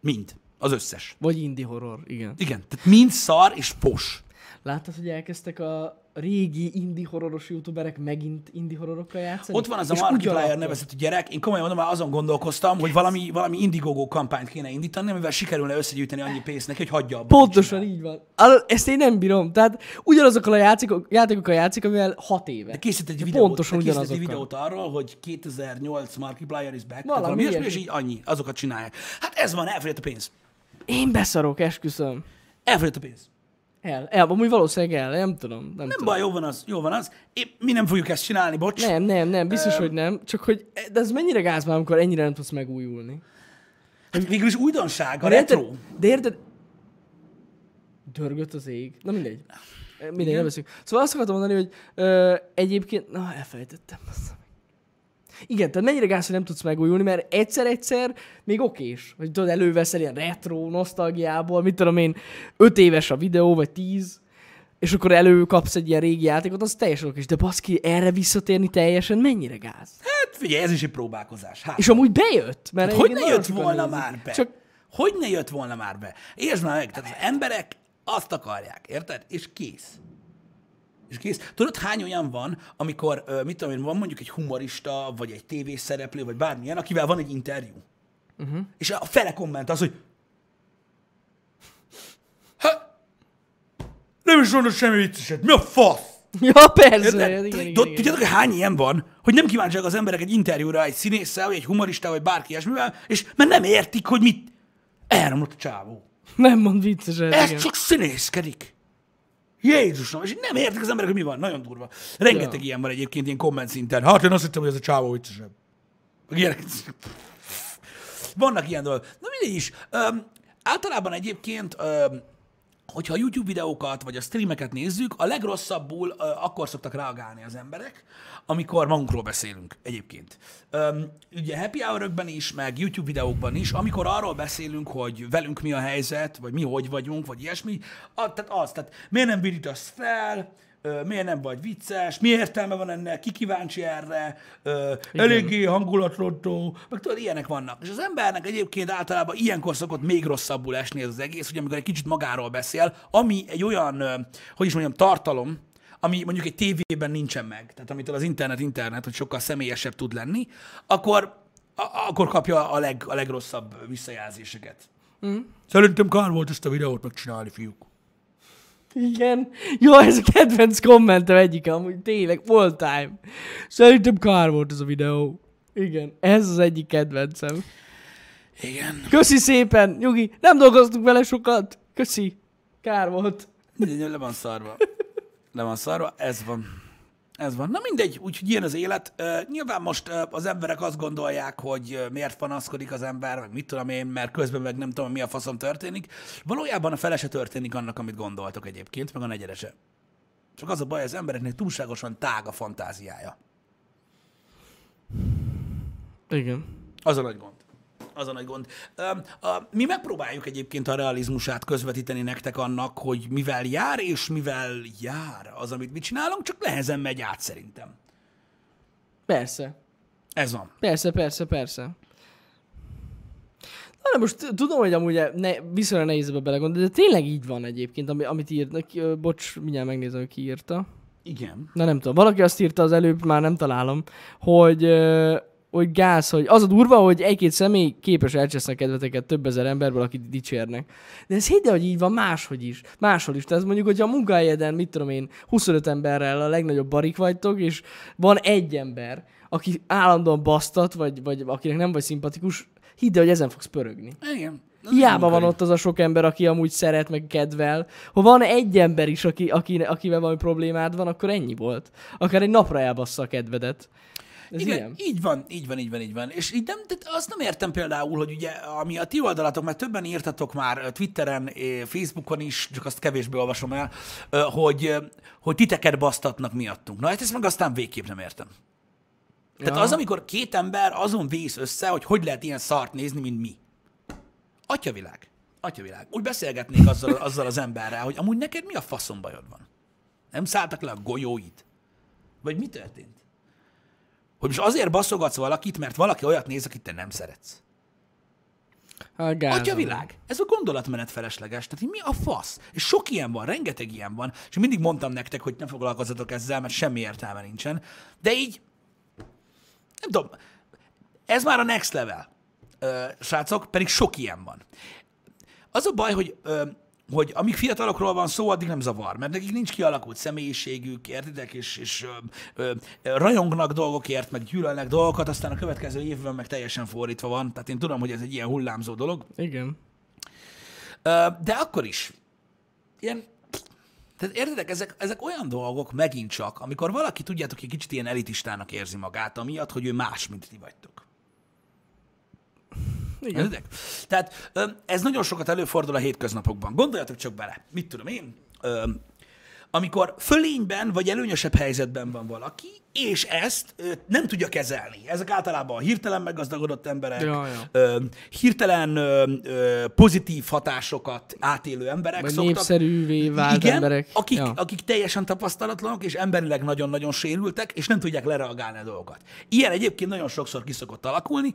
Mind. Az összes. Vagy indie horror, igen. Igen, tehát mind szar és pos. Láttad, hogy elkezdtek a régi indie horroros youtuberek megint indie horrorokkal játszani? Ott van az a Markiplier nevezetű gyerek, én komolyan mondom, már azon gondolkoztam, hogy valami, valami Indiegogo kampányt kéne indítani, amivel sikerülne összegyűjteni annyi pénzt neki, hogy hagyja abba. Pontosan így van. Ezt én nem bírom. Tehát ugyanazokkal a játékokkal játékok játszik, amivel hat éve. De készít egy, egy videót arról, hogy kétezer-nyolc Markiplier is back, valami ilyesmi, és így annyi, azokat csinálják. Hát ez van, elfogyott a pénz. Én beszarok, esküszöm. Elfogyott a pénz. El, el, amúgy valószínűleg el, nem tudom. Nem, nem tudom. Baj, jó van az, jó van az. Én, mi nem fogjuk ezt csinálni, bocs. Nem, nem, nem, biztos, um, hogy nem. Csak hogy, de ez mennyire gáz már, amikor ennyire nem tudsz megújulni. Hát végül is újdonság, a de retro. Érted, de érted, dörgött az ég. Na mindegy. Mindegy, nem veszünk. Szóval azt akartam mondani, hogy ö, egyébként, na elfelejtettem. Igen, tehát mennyire gáz, hogy nem tudsz megújulni, mert egyszer-egyszer még okés, hogy tudod, előveszel ilyen retro, nosztalgiából, mit tudom én, öt éves a videó, vagy tíz, és akkor előkapsz egy ilyen régi játékot, az teljesen okés, de baszki, erre visszatérni teljesen mennyire gáz? Hát figyelj, ez is egy próbálkozás. Hát. És amúgy bejött, mert... Hát, hogy ne jött volna nézni. Már be? Csak... Hogy ne jött volna már be? Értsd már meg, tehát az emberek azt akarják, érted? És kész. És kész. Tudod, hány olyan van, amikor, mit tudom én, van mondjuk egy humorista, vagy egy tévészereplő, vagy bármilyen, akivel van egy interjú. Uh-huh. És a fele komment az, hogy hát, nem is mondod semmi vicceset, mi a fasz? Ja, persze. Tudjátok, hogy hány ilyen van, hogy nem kíváncsiak az emberek egy interjúra, egy színésszel, vagy egy humoristával, vagy bárki ilyesmivel, és mert nem értik, hogy mit elromlott a csávó. Nem mond vicceset. Ez csak színészkedik. Jézusom, és nem értik az emberek, hogy mi van. Nagyon durva. Rengeteg ja. ilyen van egyébként ilyen komment szinten. Hát én azt hittem, hogy ez a csávó viccesebb. Vannak ilyen dolgok. Na mindegy is. Öm, általában egyébként, öm, hogyha a YouTube videókat, vagy a streameket nézzük, a legrosszabbul öm, akkor szoktak reagálni az emberek, amikor magunkról beszélünk egyébként. Öm, ugye happy hour-ökben is, meg YouTube videókban is, amikor arról beszélünk, hogy velünk mi a helyzet, vagy mi hogy vagyunk, vagy ilyesmi, a, tehát az, tehát miért nem virítasz fel, miért nem vagy vicces, mi értelme van ennek, ki kíváncsi erre, eléggé hangulatrottó, meg tudod, ilyenek vannak. És az embernek egyébként általában ilyenkor szokott még rosszabbul esni ez az egész, hogy amikor egy kicsit magáról beszél, ami egy olyan, hogy is mondjam, tartalom, ami mondjuk egy tévében nincsen meg, tehát amitől az internet internet, hogy sokkal személyesebb tud lenni, akkor, akkor kapja a, leg, a legrosszabb visszajelzéseket. Mm. Szerintem kár volt ezt a videót megcsinálni, fiúk. Igen. Jó, ez a kedvenc kommentem egyik amúgy, tényleg, all time. Szerintem kár volt ez a videó. Igen, ez az egyik kedvencem. Igen. Köszi szépen, Nyugi, nem dolgoztunk vele sokat. Köszi. Kár volt. Le van szarva. Le van szarva, ez van. Ez van. Na mindegy, úgyhogy ilyen az élet. Uh, nyilván most uh, az emberek azt gondolják, hogy uh, miért panaszkodik az ember, meg mit tudom én, mert közben meg nem tudom, mi a faszom történik. Valójában a fele se történik annak, amit gondoltok egyébként, meg a negyede se. Csak az a baj, az embereknek túlságosan tág a fantáziája. Igen. Az a nagy gond. Az a nagy gond. Mi megpróbáljuk egyébként a realizmusát közvetíteni nektek annak, hogy mivel jár, és mivel jár az, amit mi csinálunk, csak nehezen megy át szerintem. Persze. Ez van. Persze, persze, persze. Na, de most tudom, hogy amúgy ne, viszonylag nehéz ebbe belegondolni, de tényleg így van egyébként, amit írnak. Bocs, mindjárt megnézem, hogy ki írta. Igen. Na nem tudom, valaki azt írta az előbb, már nem találom, hogy... hogy gáz, hogy az a durva, hogy egy-két személy képes elcseszni a kedveteket több ezer emberből, akit dicsérnek. De ez hidd el, hogy így van máshogy is. Máshol is. Tehát mondjuk, hogyha a munkahelyeden, mit tudom én, huszonöt emberrel a legnagyobb barik vagytok, és van egy ember, aki állandóan basztat, vagy, vagy akinek nem vagy szimpatikus, hidd el, hogy ezen fogsz pörögni. Igen. Hiába van ott az a sok ember, aki amúgy szeret, meg kedvel. Ha van egy ember is, aki, aki, akivel valami problémád van, akkor ennyi volt. Akár egy napra elbassza a kedvedet. Ez igen, ilyen? Így van, így van, így van, így van. És így nem, azt nem értem például, hogy ugye, ami a ti oldalatok, mert többen írtatok már Twitteren, Facebookon is, csak azt kevésbé olvasom el, hogy, hogy titeket basztatnak miattunk. Na, hát ezt meg aztán végképp nem értem. Tehát ja. Az, amikor két ember azon vész össze, hogy hogy lehet ilyen szart nézni, mint mi. Atyavilág, atyavilág. Úgy beszélgetnék azzal, azzal az emberrel, hogy amúgy neked mi a faszom bajod van? Nem szálltak le a golyóid? Vagy mi történt? Hogy most azért baszogatsz valakit, mert valaki olyat néz, akit te nem szeretsz. Atyavilág! Ez a gondolatmenet felesleges. Tehát mi a fasz? És sok ilyen van, rengeteg ilyen van. És mindig mondtam nektek, hogy ne foglalkozzatok ezzel, mert semmi értelme nincsen. De így... Nem tudom. Ez már a next level, ö, srácok, pedig sok ilyen van. Az a baj, hogy... Ö, hogy amíg fiatalokról van szó, addig nem zavar, mert nekik nincs kialakult személyiségük, értitek, és, és ö, ö, rajongnak dolgokért, meg gyűlölnek dolgokat, aztán a következő évben meg teljesen fordítva van, tehát én tudom, hogy ez egy ilyen hullámzó dolog. Igen. Ö, de akkor is. Ilyen, tehát értitek, ezek, ezek olyan dolgok megint csak, amikor valaki, tudjátok, egy kicsit ilyen elitistának érzi magát, amiatt, hogy ő más, mint ti vagytok. Igen. Tehát ez nagyon sokat előfordul a hétköznapokban. Gondoljatok csak bele, mit tudom én, amikor fölényben vagy előnyösebb helyzetben van valaki, és ezt nem tudja kezelni. Ezek általában hirtelen meggazdagodott emberek, ja, ja. hirtelen pozitív hatásokat átélő emberek vagy szoktak. Népszerűvé vált igen, emberek. Akik, ja. akik teljesen tapasztalatlanok, és emberileg nagyon-nagyon sérültek, és nem tudják lereagálni a dolgokat. Ilyen egyébként nagyon sokszor kiszokott alakulni.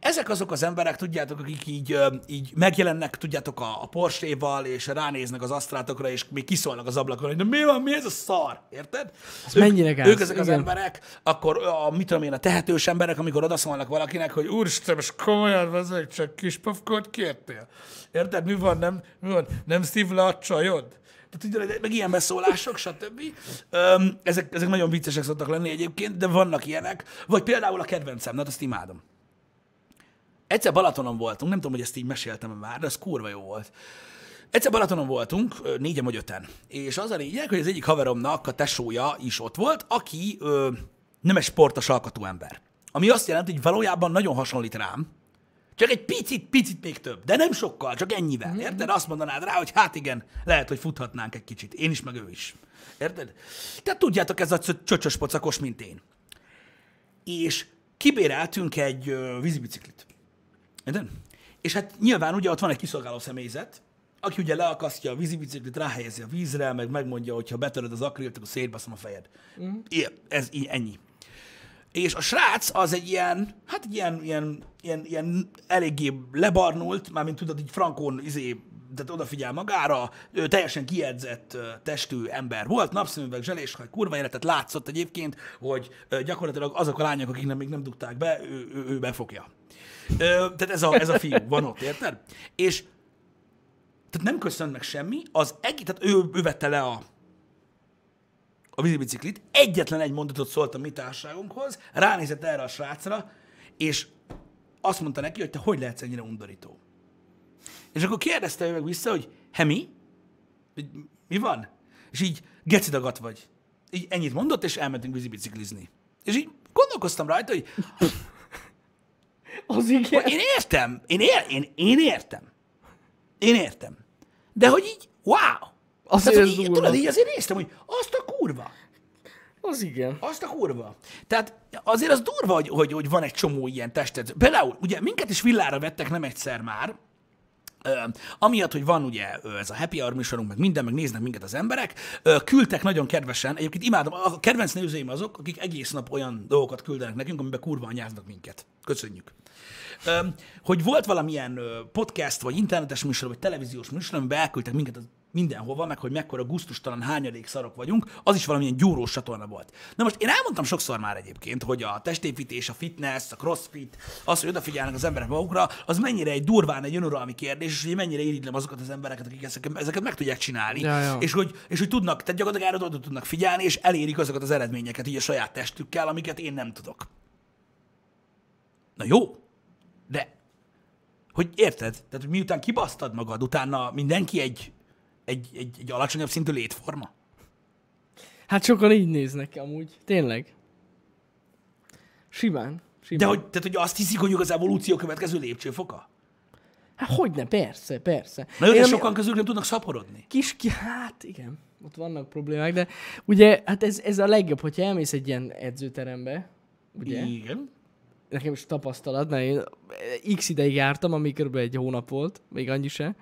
Ezek azok az emberek, tudjátok, akik így, így megjelennek, tudjátok, a, a Porsche-val, és ránéznek az asztrátokra, és még kiszólnak az ablakon, hogy de mi van, mi ez a szar, érted? Ez ők, mennyire gáz? Ők ezek az igen. emberek, akkor a, mit tudom én, a tehetős emberek, amikor odaszólnak valakinek, hogy úristen, most komolyan vezek, csak kis pofkot kértél. Érted? Mi van, nem, mi van? Nem szívle a csajod? Tehát, meg ilyen beszólások, stb. Ezek, ezek nagyon viccesek szoktak lenni egyébként, de vannak ilyenek. Vagy például a kedvencem, na azt imádom. Egyszer Balatonon voltunk, nem tudom, hogy ezt így meséltem már, de az kurva jó volt. Egyszer Balatonon voltunk, négyen vagy öten, és az a lényeg, hogy az egyik haveromnak a tesója is ott volt, aki ö, nem egy sportos alkatú ember. Ami azt jelenti, hogy valójában nagyon hasonlít rám, csak egy picit, picit még több, de nem sokkal, csak ennyivel, mm-hmm. érted? Azt mondanád rá, hogy hát igen, lehet, hogy futhatnánk egy kicsit, én is, meg ő is. Érted? Tehát tudjátok, ez a csöcsös pocakos, mint én. És kibéreltünk egy ö, vízibiciklit. Érted? És hát nyilván ugye ott van egy kiszolgáló személyzet, aki ugye leakasztja a vízibiciklit, ráhelyezi a vízre, meg megmondja, hogy ha betöröd az akrilt, akkor szétbaszom a fejed. Mm. Ilyen, ez így, ennyi. És a srác az egy ilyen, hát egy ilyen, ilyen, ilyen, ilyen eléggé lebarnult, mármint tudod, így frankon izé, tehát odafigyel magára, ő teljesen kiedzett testű ember volt, napszemüveg, zseléshaj, kurva életet, látszott egyébként, hogy gyakorlatilag azok a lányok, akiknek még nem dugták be, ő, ő, ő befogja. Tehát ez a, ez a fiú van ott, érted? És tehát nem köszönt meg semmi, az egy, tehát ő, ő vette le a, a vízibiciklit, egyetlen egy mondatot szólt a mi társaságunkhoz, ránézett erre a srácra, és azt mondta neki, hogy te hogy lehetsz ennyire undorító. És akkor kérdezte ő meg vissza, hogy he mi? Mi van? És így gecidagat vagy. Így ennyit mondott, és elmentünk vízibiciklizni. És így gondolkoztam rajta, hogy az igen. Én értem, én, ér, én, én értem. Én értem. De hogy így, wow! Azért tehát, hogy így, tudod, így azért néztem, hogy azt a kurva. Az igen. Azt a kurva. Tehát azért az durva, hogy, hogy, hogy van egy csomó ilyen testet. Például, ugye minket is villára vettek nem egyszer már, amiatt, hogy van ugye ez a happy hour műsorunk, meg minden, meg néznek minket az emberek, küldtek nagyon kedvesen, egyébként imádom, a kedvenc nézőim azok, akik egész nap olyan dolgokat küldenek nekünk, amiben kurva anyáznak minket. Köszönjük. Hogy volt valamilyen podcast, vagy internetes műsor, vagy televíziós műsor, amiben elküldtek minket mindenhova, meg hogy mekkora gusztustalan hányadék szarok vagyunk, az is valamilyen gyúrós csatorna volt. Na most én elmondtam sokszor már egyébként, hogy a testépítés, a fitness, a crossfit, az, hogy odafigyelnek az emberek magukra, az mennyire egy durván egy önuralmi kérdés, és hogy mennyire irigylem azokat az embereket, akik ezeket meg tudják csinálni, ja, ja. És, hogy, és hogy tudnak, tehát gyakorlatilag erre tudnak figyelni, és elérik azokat az eredményeket így a saját testükkel, amiket én nem tudok. Na jó, de hogy érted? Tehát, hogy miután kibasztad magad, utána mindenki egy Egy, egy, egy alacsonyabb szintű létforma? Hát sokan így néznek amúgy. Tényleg. Simán. simán. De hogy, tehát, hogy azt hiszik, hogy az evolúció következő lépcsőfoka? Hát hogyne, persze, persze. Na jó, de sokan ami... közül nem tudnak szaporodni. Kis ki... Hát igen, ott vannak problémák, de ugye hát ez, ez a legjobb, hogyha elmész egy ilyen edzőterembe, ugye? Igen. Nekem is tapasztalat, mert én x ideig jártam, ami kb. Egy hónap volt, még annyi se.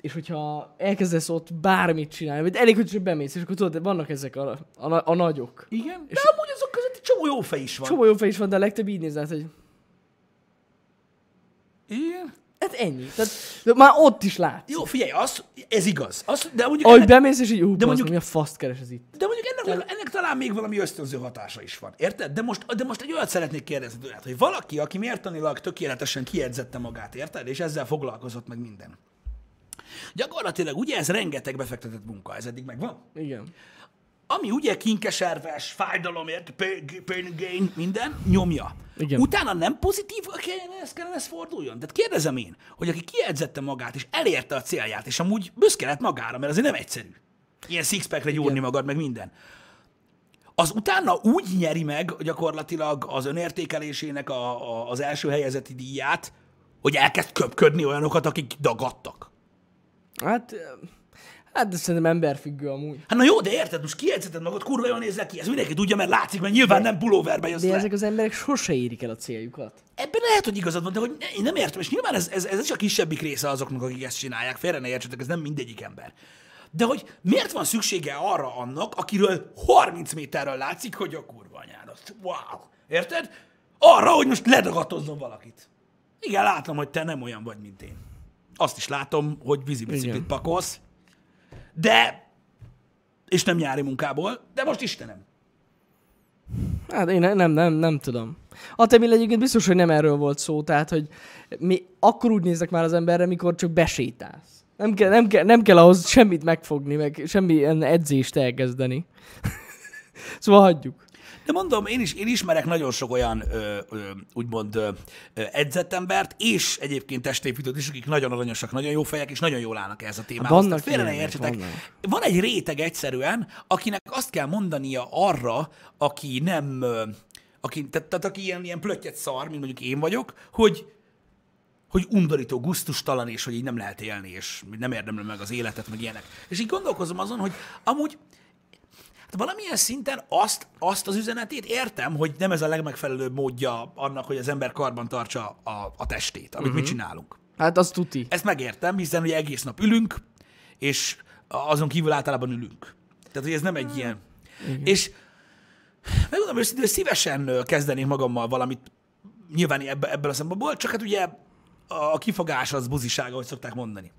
És hogyha elkezdesz ott bármit csinálni, vagy elég, hogy bemész, és akkor tudod, vannak ezek a, a, a nagyok. Igen, és de amúgy azok között egy csomó jó fej is van. Csomó jó fej is van, de a legtöbb így néz át, hogy... Igen. Hát ennyi. Tehát, már ott is látsz. Jó, figyelj, az, ez igaz. Az, de mondjuk ahogy ennek, bemész, és így, ú, de mondjuk, mi a faszt keres ez itt. De mondjuk ennek, de... ennek talán még valami ösztönző hatása is van, érted? De most, de most egy olyat szeretnék kérdezni, hogy valaki, aki mértanilag tökéletesen kiedzette magát, érted? És ezzel foglalkozott meg minden. Gyakorlatilag ugye ez rengeteg befektetett munka, ez eddig megvan. Igen. Ami ugye kinkeserves, fájdalomért, pain gain, minden, nyomja. Igen. Utána nem pozitív, ez kellene, ez forduljon. Tehát kérdezem én, hogy aki kiedzette magát, és elérte a célját, és amúgy büszke lett magára, mert azért nem egyszerű. Ilyen sixpackre gyúrni magad, meg minden. Az utána úgy nyeri meg gyakorlatilag az önértékelésének a, a, az első helyezeti díját, hogy elkezd köpködni olyanokat, akik dagadtak. Hát, hát de szerintem emberfüggő amúgy. Hát na jó, de érted, most kiedzetted magad, kurva jól nézel ki, ez mindenki tudja, mert látszik, mert nyilván de, nem pulóverbe jössz. De le. Ezek az emberek sose érik el a céljukat. Ebben lehet, hogy igazad van, de hogy én nem értem, és nyilván ez, ez, ez csak kisebbik része azoknak, akik ezt csinálják, félre ne értsetek, ez nem mindegyik ember. De hogy miért van szüksége arra annak, akiről harminc méterről látszik, hogy a kurva anyádat. Wow. Érted? Arra, hogy most ledagatozzon valakit. Igen, látom, hogy te nem olyan vagy, mint én. Azt is látom, hogy vízibiciklit pakolsz, de... És nem nyári munkából, de most Istenem. Hát én nem, nem, nem tudom. A te egyébként biztos, hogy nem erről volt szó, tehát, hogy mi akkor úgy néznek már az emberre, mikor csak besétálsz. Nem kell, nem kell, nem kell ahhoz semmit megfogni, meg semmilyen edzést elkezdeni. Szóval hagyjuk. De mondom, én is én ismerek nagyon sok olyan, ö, ö, úgymond ö, edzett embert, és egyébként testépítőt is, akik nagyon aranyosak, nagyon jó fejek, és nagyon jól állnak ez a témához. Tehát félre ne értsetek. Van egy réteg egyszerűen, akinek azt kell mondania arra, aki nem, aki, tehát, tehát aki ilyen, ilyen plöttyet szar, mint mondjuk én vagyok, hogy hogy undorító, gusztustalan, és hogy így nem lehet élni, és nem érdemlem meg az életet, meg ilyenek. És így gondolkozom azon, hogy amúgy hát valamilyen szinten azt, azt az üzenetét értem, hogy nem ez a legmegfelelőbb módja annak, hogy az ember karban tartsa a, a testét, amit uh-huh. mi csinálunk. Hát az tuti. Ezt megértem, hiszen ugye egész nap ülünk, és azon kívül általában ülünk. Tehát, hogy ez nem egy ilyen... Igen. És megmondom őszintén, hogy szívesen kezdenék magammal valamit nyilván ebből, ebből a szempontból, csak hát ugye a kifogás az buzisága, ahogy szokták mondani.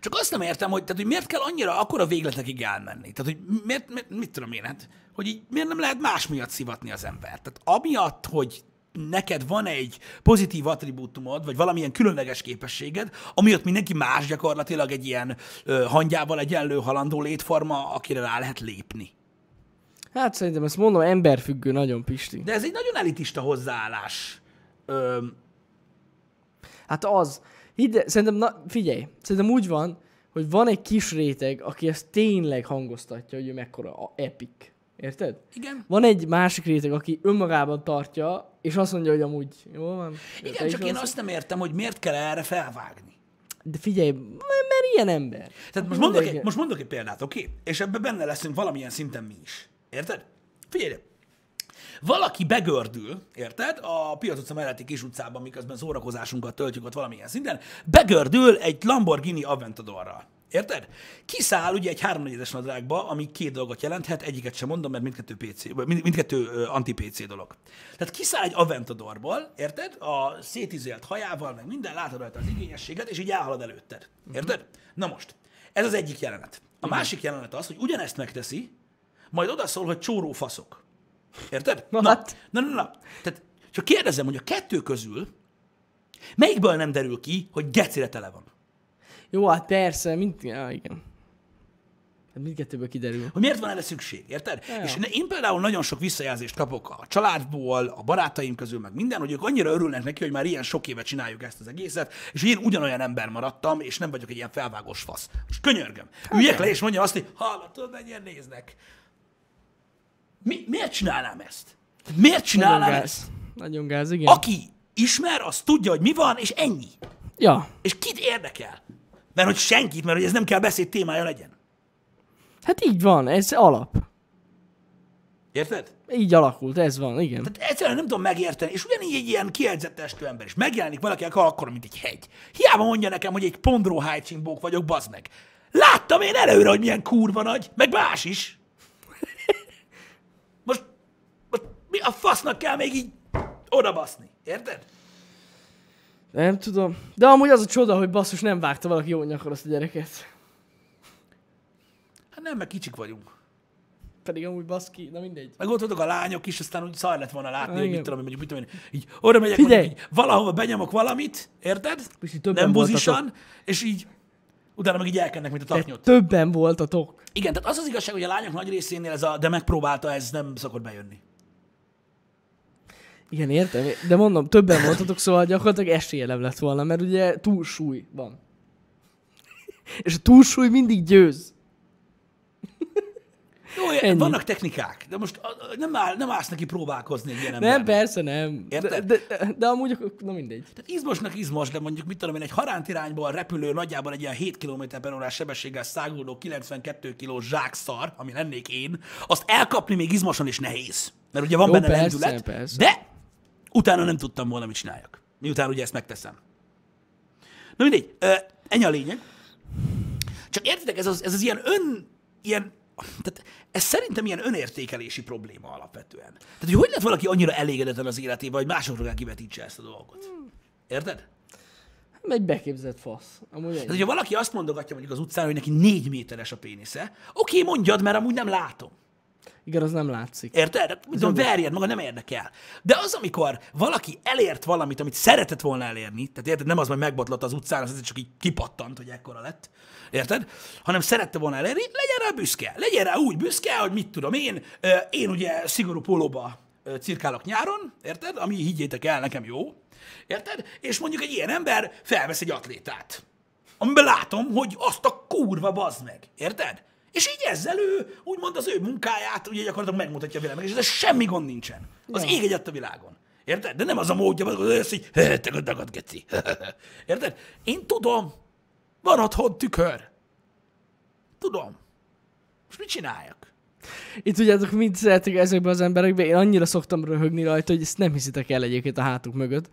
Csak azt nem értem, hogy, tehát, hogy miért kell annyira akkora végletekig elmenni. Tehát, hogy miért, miért, mit tudom én, hát, hogy így, miért nem lehet más miatt szivatni az embert. Tehát amiatt, hogy neked van egy pozitív attribútumod, vagy valamilyen különleges képességed, amiatt mindenki más gyakorlatilag egy ilyen ö, hangyával egyenlő halandó létforma, akire rá lehet lépni. Hát szerintem ezt mondom, emberfüggő nagyon, Pisti. De ez egy nagyon elitista hozzáállás. Ö... Hát az. Hidd, szerintem, na, figyelj, szerintem úgy van, hogy van egy kis réteg, aki ezt tényleg hangoztatja, hogy ő mekkora a epic. Érted? Igen. Van egy másik réteg, aki önmagában tartja, és azt mondja, hogy amúgy jó van. Igen, csak én azt nem értem, hogy miért kell erre felvágni. De figyelj, mert ilyen ember. Tehát most mondok, egy, most mondok egy példát, oké? Okay? És ebben benne leszünk valamilyen szinten mi is. Érted? Figyelj! Valaki begördül, érted? A Piac utca melletti kis utcában, miközben szórakozásunkat töltjük ott valamilyen szinten, begördül egy Lamborghini Aventadorral. Érted? Kiszáll ugye egy háromnegyedes nadrágba, ami két dolgot jelenthet, egyiket sem mondom, mert mindkettő, mindkettő anti-pé cé dolog. Tehát kiszáll egy Aventadorból, érted? A szétizélt hajával, meg minden, látod rajta az igényességet, és így elhalad előtted. Érted? Na most, ez az egyik jelenet. A másik jelenet az, hogy ugyanezt megteszi, majd odaszól, hogy csóró faszok. Érted? Na, na, hát. na, na, na. Tehát csak kérdezem, hogy a kettő közül melyikből nem derül ki, hogy gecire tele van? Jó, hát persze, mind... ah, igen. Hát mindkettőből kiderül. Hogy miért van erre szükség, érted? Ja. És én például nagyon sok visszajelzést kapok a családból, a barátaim közül, meg minden, hogy ők annyira örülnek neki, hogy már ilyen sok éve csináljuk ezt az egészet, és én ugyanolyan ember maradtam, és nem vagyok egy ilyen felvágós fasz. És könyörgöm. Üljek le, és mondjam azt, hogy hallgatod, mennyien néznek. Mi, miért csinálnám ezt? Miért csinálnám Nagyon gáz. ezt? Nagyon gáz, igen. Aki ismer, az tudja, hogy mi van, és ennyi. Ja. És kit érdekel? Mert hogy senkit, mert hogy ez nem kell beszéd témája legyen. Hát így van, ez alap. Érted? Így alakult, ez van, igen. Tehát egyszerűen nem tudom megérteni, és ugyanígy egy ilyen kiedzett testű ember is. Megjelenik valaki, akkor, mint egy hegy. Hiába mondja nekem, hogy egy pondró hájcsimbók vagyok, bazd meg. Láttam én előre, hogy milyen kurva nagy, meg más is. Most, most mi a fasznak kell még így odabaszni, érted? Nem tudom. De amúgy az a csoda, hogy basszus, nem vágta valaki jól nyakor azt a gyereket. Hát nem, meg kicsik vagyunk. Pedig amúgy baszki, na mindegy. Meg ott voltak a lányok is, aztán úgy szar lett volna látni, hogy mit tudom én, mondjuk, mit tudom én. Így oda megyek, mondjuk, így valahova benyomok valamit, érted? Nem buzisan, és így utána meg így elkennek, mint a taknyot. De többen voltatok. Igen, tehát az az igazság, hogy a lányok nagy részénél ez a de megpróbálta, ez nem szokott bejönni. Igen, értem, de mondom, többen voltatok, szóval gyakorlatilag esélyelem lett volna, mert ugye túlsúly van. És a túlsúly mindig győz. Jó, vannak technikák, de most nem, áll, nem állsz neki próbálkozni egy ilyen embernek. Nem, persze nem. Érted? De, de, de, de amúgy, na mindegy. Tehát izmosnak izmos, de mondjuk mit tudom én, egy harántirányból repülő nagyjából egy ilyen hét kilométer per órás sebességgel száguldó kilencvenkét kilós zsákszar, ami lennék én, azt elkapni még izmosan is nehéz. Mert ugye van Jó, benne persze, lendület, persze. de utána nem tudtam volna, mit csináljak. Miután ugye ezt megteszem. Na mindegy, ö, ennyi a lényeg. Csak értitek, ez az, ez az ilyen ön... Ilyen, tehát ez szerintem ilyen önértékelési probléma alapvetően. Tehát, hogy hogy lett valaki annyira elégedetlen az életében, hogy másokra kell kivetítse ezt a dolgot? Érted? Egy beképzett fasz. Amúgy tehát, hogyha valaki azt mondogatja mondjuk az utcán, hogy neki négy méteres a pénisze, oké, mondjad, mert amúgy nem látom. Igen, az nem látszik. Érted? Tudom, verjed maga, nem érdekel. De az, amikor valaki elért valamit, amit szeretett volna elérni, tehát érted, nem az, hogy megbotlott az utcán, az csak így kipattant, hogy ekkora lett, érted? Hanem szerette volna elérni, legyen rá büszke. Legyen rá úgy büszke, hogy mit tudom én, én ugye szigorú pólóba cirkálok nyáron, érted? Ami higgyétek el, nekem jó, érted? És mondjuk egy ilyen ember felvesz egy atlétát, amiben látom, hogy azt a kurva bazd meg, érted? És így ezzel ő, úgymond az ő munkáját ugye gyakorlatilag megmutatja a világnak, és ez semmi gond nincsen. Az ég egyet a világon. Érted? De nem az a módja, az az, hogy te dagad, geci. Érted? Én tudom, van otthon tükör. Tudom. Most mit csináljak? Itt tudjátok, mit szeretik ezekben az emberekben? Én annyira szoktam röhögni rajta, hogy ezt nem hiszitek el egyébként a hátuk mögött.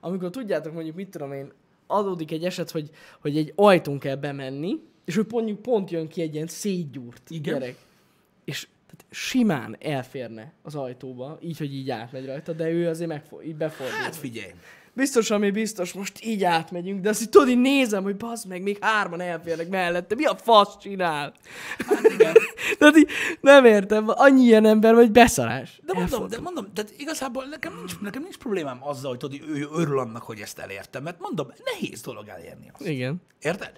Amikor tudjátok, mondjuk mit tudom én, adódik egy eset, hogy, hogy egy ajtón kell bemenni, és ő mondjuk pont jön ki egy ilyen szétgyúrt igen. gyerek. És tehát simán elférne az ajtóba, így, hogy így átmegy rajta, de ő azért megfog, így befordul. Hát figyelj! Biztos, ami biztos, most így átmegyünk, de azt így tudod, így nézem, hogy bazd meg, még hárman elférnek mellette, mi a fasz csinál? Hát igen. Tehát így nem értem, annyi ilyen ember, vagy beszarás. De mondom, de mondom, tehát igazából nekem nincs, nekem nincs problémám azzal, hogy tudod, ő örül annak, hogy ezt elértem, mert mondom, nehéz dolog elérni azt. Igen. Érted?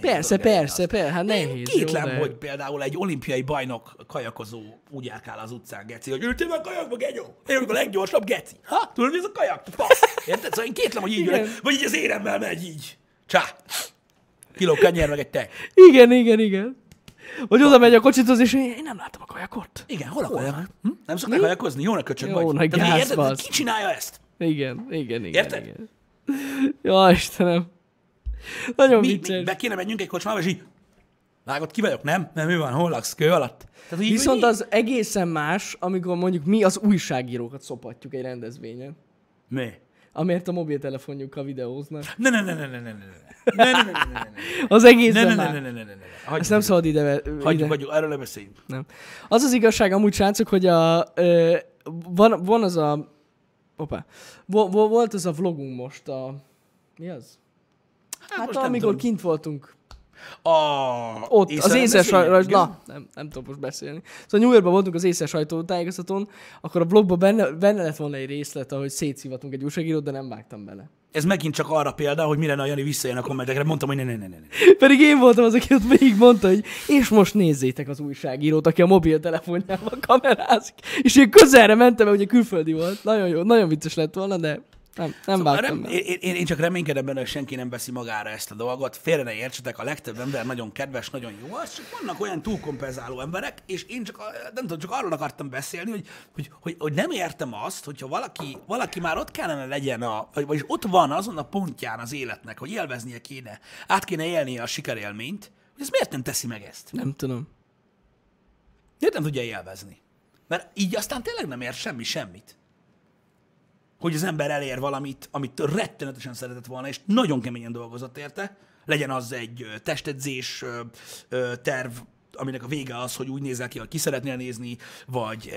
Persze, persze, persze, hát nehéz. Kétlem, hogy például egy olimpiai bajnok kajakozó úgy járkál az utcán, geci, hogy ültél már kajakba, genyó? Én vagyok a leggyorsabb, geci. Ha? Tudod, mi ez a kajak? Fasz. Érted? Szóval én kétlem, hogy így ülök, vagy így az éremmel megy így. Csá. Kiló, kenyer meg egy tej. Igen, igen, igen. Vagy oda megy a kocsitozni, és én nem láttam a kajakot. Igen, hol a kajak? Hm? Nem szokták kajakozni? Jó, ne köcsög vagy. Érted? Ki csinálja ezt? Igen, igen, igen. Érted? Jaj, Istenem. Nagyon mi, mi, be kéne megyünk egy kocsmába, és így vágod, ki vagyok, nem? Nem, mi van, hol laksz, kő alatt? Tehát, így, viszont az egészen más, amikor mondjuk mi az újságírókat szopatjuk egy rendezvényen. Mi? Amért a mobiltelefonjukkal videóznak. Ne, ne, ne, ne, ne, ne, ne, ne, ne, ne, ne, ne, az egészen más. Ne, ne, ne, ne, ne, ne, ezt nem szabad ide... Hagyjuk, hagyjuk, hagyjuk, erről nem beszéljünk. Nem. Az az igazság amúgy, srácok, hogy a, ö, van, van az a... Hoppá. Volt az a vlogunk most a... Mi az? Hát, hát amikor kint voltunk. A... Ott, észre az észres sajtó... Na, nem, nem tudom most beszélni. Szóval New Yorkban voltunk az észres sajtótájékoztatón, akkor a blogban benne, benne lett volna egy részlet, ahogy szétszívatunk egy újságírót, de nem vágtam bele. Ez megint csak arra példa, hogy mire a Jani visszajön a kommentekre. Mondtam, hogy ne, ne, ne, ne. Pedig én voltam az, aki ott végig mondta, hogy és most nézzétek az újságírót, aki a mobiltelefonjával kamerázik. És én közelre mentem, mert ugye külföldi volt. Nagyon jó, nagyon vicces lett volna, de... Nem, nem szóval rem, én, én, én csak reménykedem benne, hogy senki nem veszi magára ezt a dolgot. Félre ne értsetek, a legtöbb ember nagyon kedves, nagyon jó, az csak vannak olyan túlkompenzáló emberek, és én csak, nem tudom, csak arról akartam beszélni, hogy, hogy, hogy, hogy nem értem azt, hogyha valaki, valaki már ott kellene legyen, a, vagy, vagyis ott van azon a pontján az életnek, hogy élveznie kéne, át kéne élnie a sikerélményt, hogy ez miért nem teszi meg ezt? Nem tudom. Miért nem tudja élvezni? Mert így aztán tényleg nem ér semmi semmit. Hogy az ember elér valamit, amit rettenetesen szeretett volna, és nagyon keményen dolgozott érte. Legyen az egy testedzés terv, aminek a vége az, hogy úgy nézel ki, hogy ki szeretnél nézni, vagy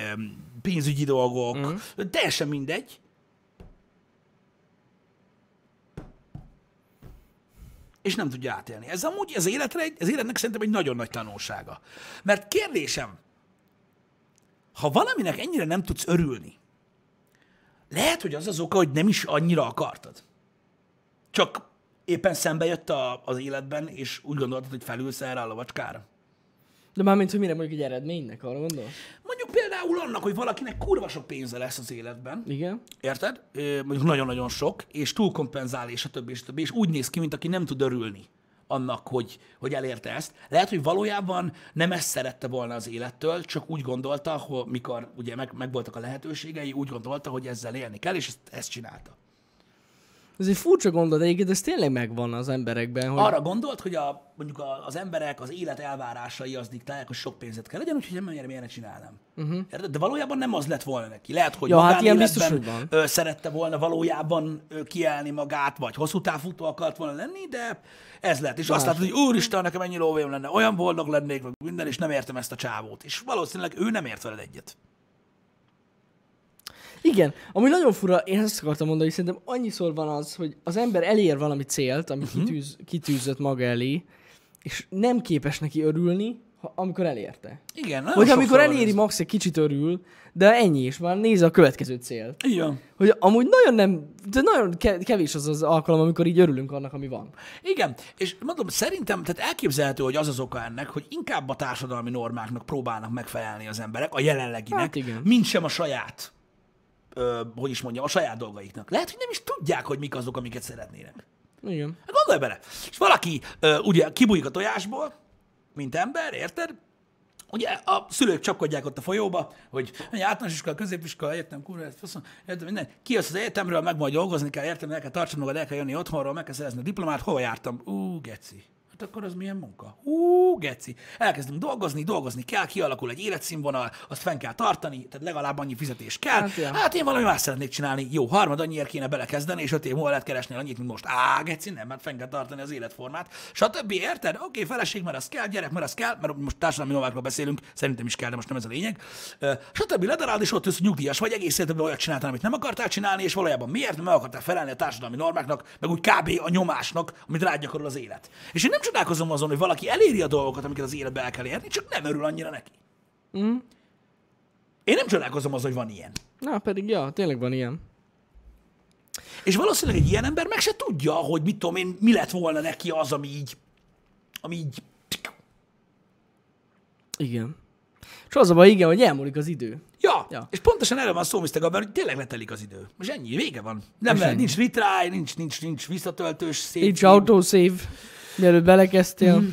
pénzügyi dolgok, mm. teljesen mindegy. És nem tudja átélni. Ez amúgy az, életre, az életnek szerintem egy nagyon nagy tanulsága. Mert kérdésem, ha valaminek ennyire nem tudsz örülni, lehet, hogy az az oka, hogy nem is annyira akartad. Csak éppen szembe jött a, az életben, és úgy gondoltad, hogy felülsz erre a lovacskára. De mármint, hogy mire mondjuk egy eredménynek, arra gondol? Mondjuk például annak, hogy valakinek kurva sok pénze lesz az életben. Igen. Érted? Mondjuk nagyon-nagyon sok, és túlkompenzál, és a többi, és a többi, és úgy néz ki, mint aki nem tud örülni annak, hogy, hogy elérte ezt. Lehet, hogy valójában nem ezt szerette volna az élettől, csak úgy gondolta, hogy mikor ugye meg, meg voltak a lehetőségei, úgy gondolta, hogy ezzel élni kell, és ezt, ezt csinálta. Ez egy furcsa gondolat egyébként, ez tényleg megvan az emberekben. Hogy... Arra gondolt, hogy a, mondjuk az emberek az élet elvárásai az diktálják, hogy sok pénzet kell legyen, úgyhogy nem miért ne csinálnám. Uh-huh. De valójában nem az lett volna neki. Lehet, hogy ja, magánéletben hát szerette volna valójában kiállni magát, vagy hosszú távfutó akart volna lenni, de ez lett. És de azt látod, hogy úristen, nekem ennyi lóvém lenne, olyan boldog lennék, vagy minden, és nem értem ezt a csávót. És valószínűleg ő nem ért veled egyet. Igen, ami nagyon fura, én ezt akartam mondani, hogy szerintem annyiszor van az, hogy az ember elér valami célt, amit uh-huh. kitűz, kitűzött maga elé, és nem képes neki örülni, ha, amikor elérte. Igen. Hogy amikor eléri, ez. Max egy kicsit örül, de ennyi is, már nézze a következő célt. Igen. Hogy amúgy nagyon nem, de nagyon kevés az az alkalom, amikor így örülünk annak, ami van. Igen, és mondom, szerintem tehát elképzelhető, hogy az az oka ennek, hogy inkább a társadalmi normáknak próbálnak megfelelni az emberek, a jelenleginek, hát igen. mint sem a saját. Ö, hogy is mondjam, a saját dolgaiknak. Lehet, hogy nem is tudják, hogy mik azok, amiket szeretnének. Igen. Hát gondolj bele. És valaki ö, ugye kibújik a tojásból, mint ember, érted? Ugye a szülők csapkodják ott a folyóba, hogy általános iskola, középiskola, egyetem, kurva, értem minden. Kijössz az egyetemről, meg majd dolgozni kell, értem, el kell tartani magad, el kell jönni otthonról, meg kell szerezni a diplomát, hova jártam? Ú, geci. hát akkor az milyen munka? Hú, geci. Elkezdünk dolgozni, dolgozni kell, kialakul egy életszínvonal, azt fenn kell tartani, tehát legalább annyi fizetés kell. Hát, hát én valami más szeretnék csinálni. Jó, harmad annyiért kéne belekezdeni, és öt év múlva lehet keresni annyit, mint most. Á, geci, nem, mert fenn kell tartani az életformát. Stb. Érted? Oké, okay, feleség, mert az kell, gyerek, mert az kell, mert most társadalmi normákról beszélünk, szerintem is kell, de most nem ez a lényeg. Stb. Ledaráld, és ott jössz, hogy nyugdíjas vagy, egész életedben olyat csináltál, amit nem akartál csinálni, és valójában miért? Mert meg akartál felelni a társadalmi normáknak, meg úgy kb. A nyomásnak, amit rád gyakorol az élet. És én nem csodálkozom azon, hogy valaki eléri a dolgokat, amiket az életbe el kell érni, csak nem örül annyira neki. Mm. Én nem csodálkozom azon, hogy van ilyen. Na, pedig ja, tényleg van ilyen. És valószínűleg egy ilyen ember meg se tudja, hogy mit tudom én, mi lett volna neki az, ami így... Ami így... Igen. És az a baj, igen, hogy elmúlik az idő. Ja, ja. És pontosan erre van szó, miszter Gabber, hogy tényleg letelik az idő. Most ennyi, vége van. Nem, mert nincs retry, nincs, nincs, nincs visszatöltős szép. Nincs autosave, mielőtt belekezdtél. Mm.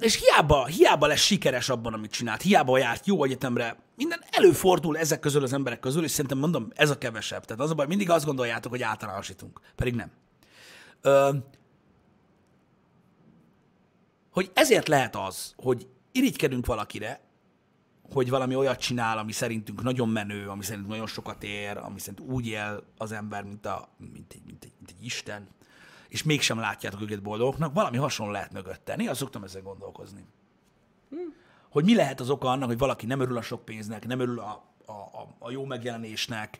És hiába, hiába lesz sikeres abban, amit csinált, hiába járt jó egyetemre, minden előfordul ezek közül az emberek közül, és szerintem mondom, ez a kevesebb. Tehát az a baj, mindig azt gondoljátok, hogy általánosítunk, pedig nem. Ö, hogy ezért lehet az, hogy irigykedünk valakire, hogy valami olyat csinál, ami szerintünk nagyon menő, ami szerint nagyon sokat ér, ami szerint úgy él az ember, mint, a, mint, egy, mint, egy, mint egy Isten, és mégsem látjátok őket boldogoknak, valami hasonló lehet mögötte. Néha szoktam ezzel gondolkozni. Hm. Hogy mi lehet az oka annak, hogy valaki nem örül a sok pénznek, nem örül a, a, a, a jó megjelenésnek,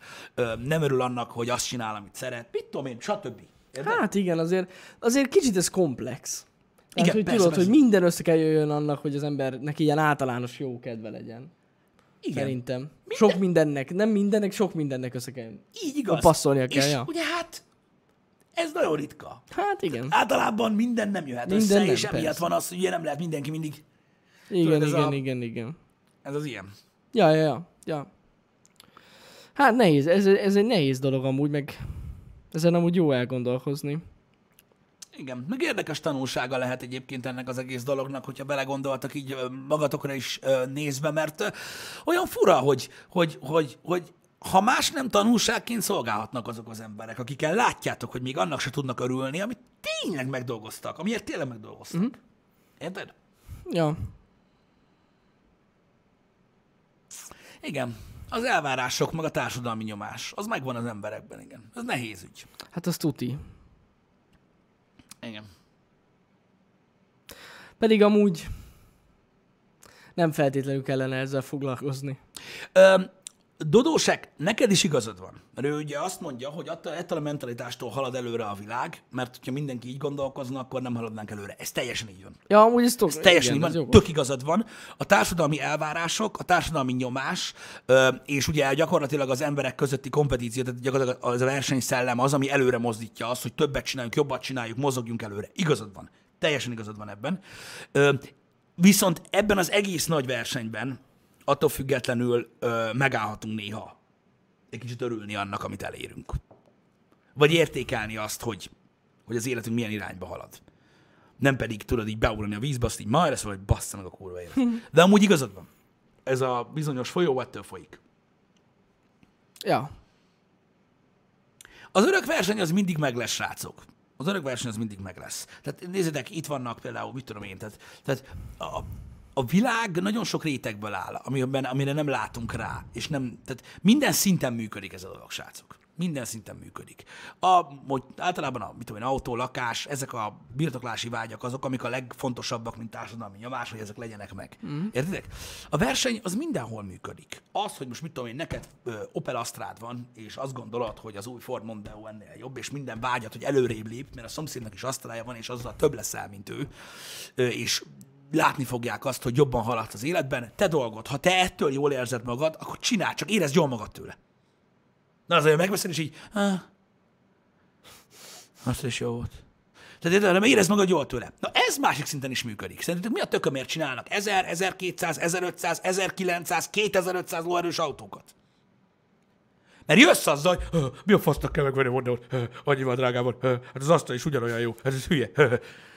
nem örül annak, hogy azt csinál, amit szeret, mit tudom én, stb. Érde? Hát igen, azért, azért kicsit ez komplex. Tehát, igen, hogy persze, tudod, persze. Hogy minden össze kell jöjjön annak, hogy az embernek ilyen általános jó kedve legyen. Igen. Szerintem. Minden... Sok mindennek, nem mindennek, sok mindennek össze kell. Így igaz. Passzolnia kell. És ja. Ugye hát, ez nagyon ritka. Hát igen. Tehát általában minden nem jöhet minden össze, nem, és emiatt persze. Van az, hogy ugye nem lehet mindenki mindig. Igen, tudod, igen, a... igen, igen. Ez az ilyen. Ja, ja, ja. ja. Hát nehéz, ez, ez egy nehéz dolog amúgy, meg ezen amúgy jó elgondolkozni. Igen, meg érdekes tanulsága lehet egyébként ennek az egész dolognak, hogyha belegondoltak így magatokra is nézve, mert olyan fura, hogy, hogy, hogy, hogy ha más nem tanulságként szolgálhatnak azok az emberek, akikkel látjátok, hogy még annak se tudnak örülni, amit tényleg megdolgoztak, amiért tényleg megdolgoztak. Mm-hmm. Érted? Ja. Igen. Az elvárások, meg a társadalmi nyomás, az megvan az emberekben, igen. Ez nehéz ügy. Hát az tuti. Igen. Pedig amúgy nem feltétlenül kellene ezzel foglalkozni. Ö, Dodósek, neked is igazad van. Mert ő ugye azt mondja, hogy ettől a mentalitástól halad előre a világ, mert hogyha mindenki így gondolkozna, akkor nem haladnánk előre. Ez teljesen így van. Ja, amúgy ez, tök, ez teljesen igen, így van. Tök igazad van. A társadalmi elvárások, a társadalmi nyomás, és ugye gyakorlatilag az emberek közötti kompetíció, tehát gyakorlatilag az a versenyszellem az, ami előre mozdítja azt, hogy többet csináljuk, jobbat csináljuk, mozogjunk előre. Igazad van. Teljesen igazad van ebben. Viszont ebben az egész nagy versenyben attól függetlenül ö, megállhatunk néha egy kicsit örülni annak, amit elérünk. Vagy értékelni azt, hogy, hogy az életünk milyen irányba halad. Nem pedig tudod így beugrani a vízbe, azt így majd lesz, vagy bassza meg a kurva élet. De amúgy igazad van. Ez a bizonyos folyó ettől folyik. Ja. Az örök verseny az mindig meg lesz, srácok. Az örök verseny az mindig meg lesz. Tehát nézzétek, itt vannak például, mit tudom én, tehát, tehát a... A világ nagyon sok rétegből áll, amiben, amire nem látunk rá. És nem, tehát minden szinten működik ez a dolog, srácok. Minden szinten működik. A, hogy általában a, mit tudom én, autó, lakás, ezek a birtoklási vágyak azok, amik a legfontosabbak, mint társadalmi nyomás, hogy ezek legyenek meg. Mm. Értitek? A verseny az mindenhol működik. Az, hogy most mit tudom én, neked ö, Opel Astrád van, és azt gondolod, hogy az új Ford Mondeo ennél jobb, és minden vágyat, hogy előrébb lép, mert a szomszédnak is Astrája van, és azzal több leszel, mint ő. Ö, és látni fogják azt, hogy jobban haladsz az életben, te dolgod. Ha te ettől jól érzed magad, akkor csináld, csak érezd jól magad tőle. Na azért megbeszélni, és így, ah, azt is jó volt. Tehát érted, nem érezd magad jól tőle. Na ez másik szinten is működik. Szerintetek mi a tökömért csinálnak ezer, ezerkétszáz, ezerötszáz, ezerkilencszáz, kétezer-ötszáz lóerős autókat? Mert jössz azzal, hogy mi a fasznak kell megvenni Honda-ot, annyival drágában, hát az asztal is ugyanolyan jó, hát ez hülye.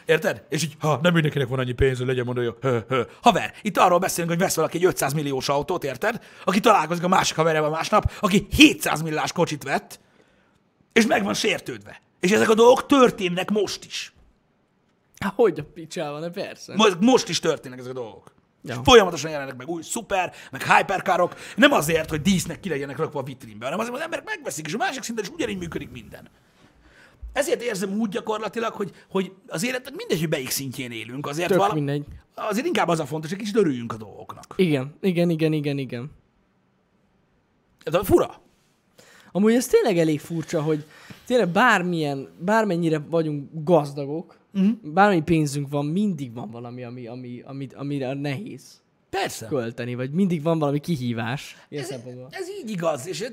Érted? És így, ha nem mindenkinek van annyi pénz, hogy legyen mondani, hogy haver, itt arról beszélünk, hogy vesz valaki egy ötszáz milliós autót, érted? Aki találkozik a másik haverjával másnap, aki hétszáz millás kocsit vett, és meg van sértődve. És ezek a dolgok történnek most is. Há, hogy a picsában, persze. Most, most is történnek ezek a dolgok. Ja. Folyamatosan jelennek meg új szuper, meg hyperkárok, nem azért, hogy dísznek ki legyenek rakva a vitrínbe, hanem azért, hogy az emberek megveszik, és a másik szinten is ugyanígy működik minden. Ezért érzem úgy gyakorlatilag, hogy, hogy az életnek mindegy, hogy melyik szintjén élünk. Azért tök mindegy. Azért inkább az a fontos, hogy kicsit örüljünk a dolgoknak. Igen, igen, igen, igen, igen. De fura. Amúgy ez tényleg elég furcsa, hogy tényleg bármilyen, bármennyire vagyunk gazdagok, mm-hmm. bármennyi pénzünk van, mindig van valami, ami, ami, ami, amire nehéz persze. költeni, vagy mindig van valami kihívás. Ez, ez így igaz, és...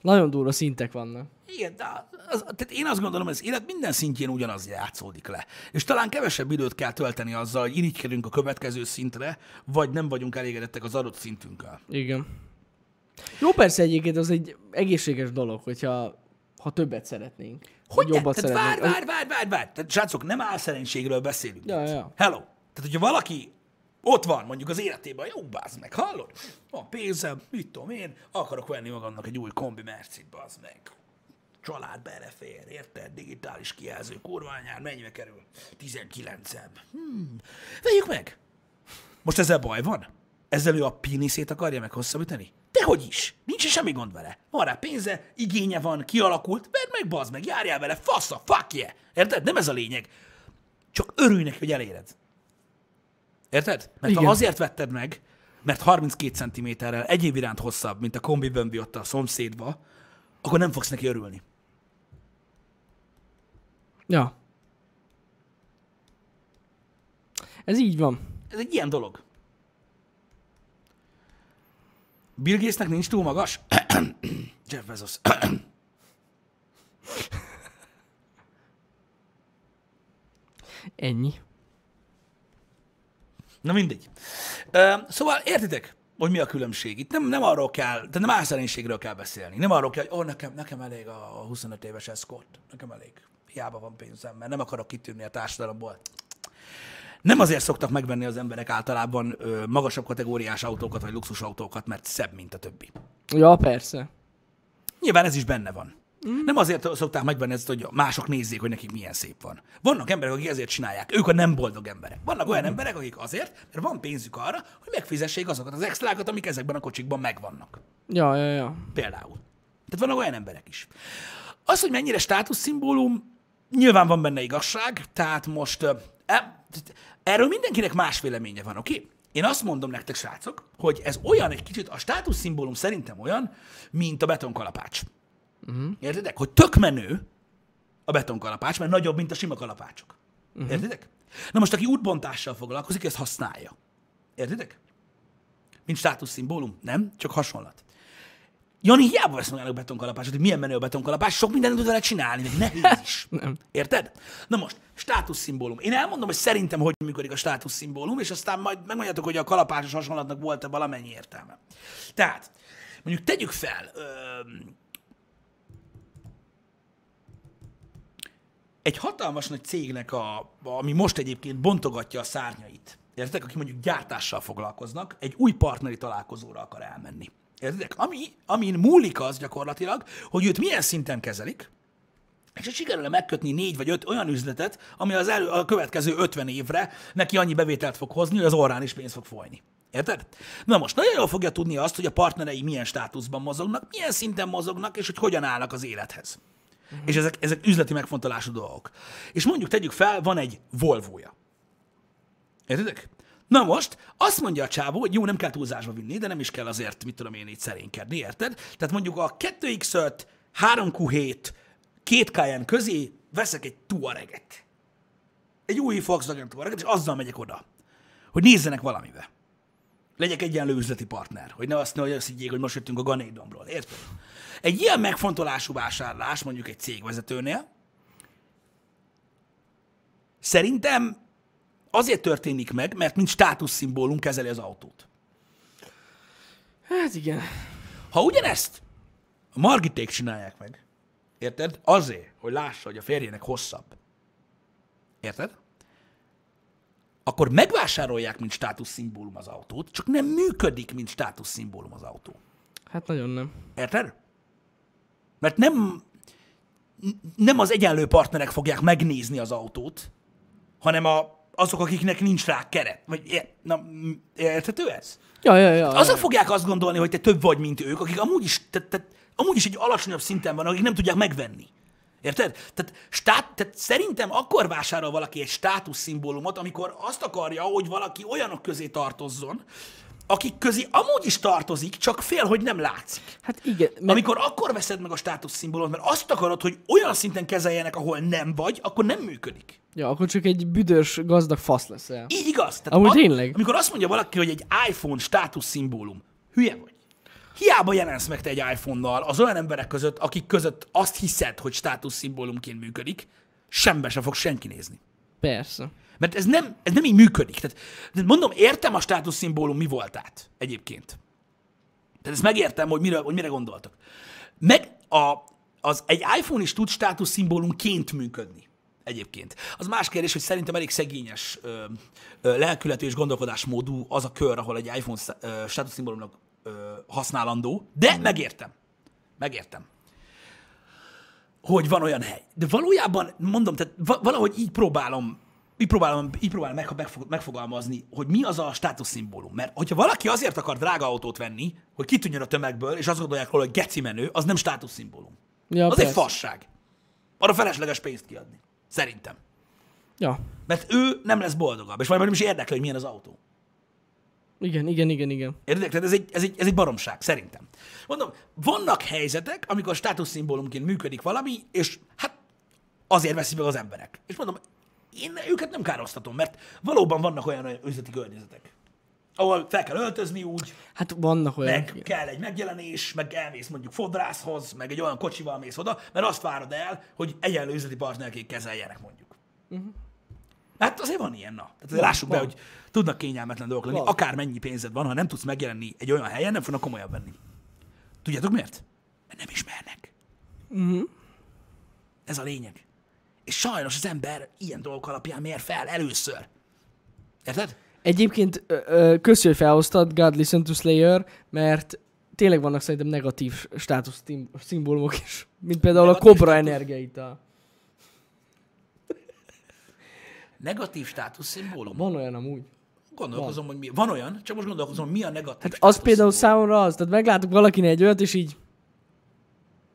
Nagyon durva szintek vannak. Igen, de az, tehát én azt gondolom, hogy az élet minden szintjén ugyanaz játszódik le. És talán kevesebb időt kell tölteni azzal, hogy irigykedünk a következő szintre, vagy nem vagyunk elégedettek az adott szintünkkel. Igen. Jó, persze egyébként az egy egészséges dolog, hogyha ha többet szeretnénk. Hogy ne? Jobbat tehát szeretnénk. Várj, várj, várj, várj, várj. Tehát srácok, nem álszerénységről beszélünk. Ja, ja. Hello. Tehát, hogyha valaki... Ott van, mondjuk az életében, jó, bázd meg, hallod? Van pénzem, mit tudom én, akarok venni magamnak egy új kombi mercit, bázd meg. Család belefér, érted? Digitális kijelző, kurványár, mennyibe kerül? tizenkilencem. Hmm. Vegyük meg! Most ezzel baj van? Ezzel ő a péniszét akarja meg hosszabbítani? Dehogy is! Nincs semmi gond vele. Van rá pénze, igénye van, kialakult, vedd meg, bázd meg, járjál vele, fasz a fuck yeah. Érted? Nem ez a lényeg. Csak örülj neki, hogy eléred. Érted? Mert igen. ha azért vetted meg, mert harminckét centiméterrel egyéb iránt hosszabb, mint a kombi bömbi ott a szomszédba, akkor nem fogsz neki örülni. Ja. Ez így van. Ez egy ilyen dolog. Bill Gates-nek nincs túl magas? Jeff Bezos. Ennyi. Na mindegy. Uh, szóval értitek, hogy mi a különbség? Itt nem, nem arról kell, tehát nem álszerénységről kell beszélni. Nem arról kell, hogy oh, nekem, nekem elég a huszonöt éves eszkort. Nekem elég. Hiába van pénzem, mert nem akarok kitűnni a társadalomból. Nem azért szoktak megvenni az emberek általában ö, magasabb kategóriás autókat, vagy luxusautókat, mert szebb, mint a többi. Ja, persze. Nyilván ez is benne van. Mm. Nem azért szokták megvenni ezt, hogy mások nézzék, hogy nekik milyen szép van. Vannak emberek, akik ezért csinálják. Ők a nem boldog emberek. Vannak olyan mm. emberek, akik azért, mert van pénzük arra, hogy megfizessék azokat az extrákat, amik ezekben a kocsikban megvannak. Ja, ja, ja. Például. Tehát vannak olyan emberek is. Az, hogy mennyire státuszszimbólum, nyilván van benne igazság, tehát most e, erről mindenkinek más véleménye van, oké? Okay? Én azt mondom nektek, srácok, hogy ez olyan egy kicsit, a státuszszimbólum szerintem olyan, mint a betonkalapács. Uh-huh. Értedek? Hogy tök menő a betonkalapács, mert nagyobb, mint a sima kalapácsok. Uh-huh. Értedek? Na most, aki útbontással foglalkozik, ezt használja. Értedek? Mint státuszszimbólum, nem? Csak hasonlat. Jani hiába vesz magának betonkalapácsot, hogy milyen menő a betonkalapács, sok mindent tud vele csinálni, meg nehéz is. Érted? Na most, státuszszimbólum. Én elmondom, hogy szerintem hogy működik a státuszszimbólum, és aztán majd megmondjátok, hogy a kalapácsos hasonlatnak volt-e valamennyi értelme. Tehát, mondjuk tegyük fel, ö- egy hatalmas nagy cégnek, a, ami most egyébként bontogatja a szárnyait, értedek, aki mondjuk gyártással foglalkoznak, egy új partneri találkozóra akar elmenni. Értedek? Ami, amin múlik az gyakorlatilag, hogy őt milyen szinten kezelik, és hogy sikerül megkötni négy vagy öt olyan üzletet, ami az elő, a következő ötven évre neki annyi bevételt fog hozni, hogy az orrán is pénz fog folyni. Érted? Na most nagyon jól fogja tudni azt, hogy a partnerei milyen státuszban mozognak, milyen szinten mozognak, és hogy hogyan állnak az élethez. Mm-hmm. És ezek, ezek üzleti megfontolású dolgok. És mondjuk tegyük fel, van egy Volvo-ja. Értedek? Na most, azt mondja a csávó, hogy jó, nem kell túlzásba vinni, de nem is kell azért, mit tudom én, így szerénykedni, érted? Tehát mondjuk a kettő iksz öt, három kú hét, két ká en közé veszek egy Touareget. Egy új Volkswagen Touareget, és azzal megyek oda, hogy nézzenek valamibe. Legyek egyenlő üzleti partner, hogy ne azt, ne, hogy azt higgyék, hogy most jöttünk a Ganédomról, érted? Egy ilyen megfontolású vásárlás, mondjuk egy cégvezetőnél, szerintem azért történik meg, mert mint státuszszimbólum kezeli az autót. Hát igen. Ha ugyanezt a Margiték csinálják meg, érted? Azért, hogy lássa, hogy a férjének hosszabb. Érted? Akkor megvásárolják, mint státuszszimbólum az autót, csak nem működik, mint státuszszimbólum az autó. Hát nagyon nem. Érted? Mert nem, nem az egyenlő partnerek fogják megnézni az autót, hanem a, azok, akiknek nincs rá keret. Vagy, na, érthető ez? Ja, ja, ja. Azok fogják azt gondolni, hogy te több vagy, mint ők, akik amúgy is, te, te, amúgy is egy alacsonyabb szinten van, akik nem tudják megvenni. Érted? Tehát, stát, tehát szerintem akkor vásárol valaki egy státuszszimbólumot, amikor azt akarja, hogy valaki olyanok közé tartozzon, akik közé amúgy is tartozik, csak fél, hogy nem látszik. Hát igen. Mert... Amikor akkor veszed meg a státuszszimbólumot, mert azt akarod, hogy olyan szinten kezeljenek, ahol nem vagy, akkor nem működik. Ja, akkor csak egy büdös, gazdag fasz leszel. Így igaz. Tehát amúgy a... tényleg. Amikor azt mondja valaki, hogy egy iPhone státuszszimbólum, hülye vagy. Hiába jelensz meg te egy iPhone-nal az olyan emberek között, akik között azt hiszed, hogy státuszszimbólumként működik, sembe sem fog senki nézni. Persze. Mert ez nem, ez nem így működik. Tehát, mondom, értem a státuszszimbólum mi voltát egyébként. Tehát ezt megértem, hogy mire, hogy mire gondoltak. Meg a, az, egy iPhone is tud státuszszimbólumként működni egyébként. Az más kérdés, hogy szerintem elég szegényes ö, ö, lelkületű és gondolkodásmódú az a kör, ahol egy iPhone ö, státuszszimbólumnak ö, használandó, de megértem. Megértem. Hogy van olyan hely. De valójában, mondom, tehát valahogy így próbálom Így próbálom, így próbálom meg, megfogalmazni, hogy mi az a státuszszimbólum. Mert hogyha valaki azért akar drága autót venni, hogy kitűnjön a tömegből, és azt gondolják róla, hogy geci menő, az nem státuszszimbólum. Ja, az persze. Egy fasság. Arra felesleges pénzt kiadni. Szerintem. Ja. Mert ő nem lesz boldogabb, és majd nem is érdekli, hogy milyen az autó. Igen, igen, igen, igen. Érdekli, ez egy, ez, egy, ez egy baromság, szerintem. Mondom, vannak helyzetek, amikor státuszszimbólumként működik valami, és hát azért veszik meg az emberek. És mondom, én őket nem károztatom, mert valóban vannak olyan üzleti környezetek, ahol fel kell öltözni úgy, hát vannak olyan, meg ilyen. Kell egy megjelenés, meg elmész mondjuk fodrászhoz, meg egy olyan kocsival mész oda, mert azt várod el, hogy egyenlő üzleti partnerként kezeljenek mondjuk. Uh-huh. Hát azért van ilyen, na. Tehát van, lássuk van. Be, hogy tudnak kényelmetlen dolgok lenni, akármennyi pénzed van, ha nem tudsz megjelenni egy olyan helyen, nem fognak komolyan venni. Tudjátok miért? Mert nem ismernek. Uh-huh. Ez a lényeg. És sajnos az ember ilyen dolgok alapján mér fel először. Érted? Egyébként köszi, hogy felhoztad God Listen to Slayer, mert tényleg vannak szerintem negatív státusz szimbólumok is. Mint például negatív a kobra energiaital. Negatív státusz szimbólum? Van olyan amúgy. Gondolkozom, van. Hogy mi. Van olyan, csak most gondolkozom, mi a negatív hát státusz az például szimbólum. Számomra az, tehát meglátok valakinek egy olyat, és így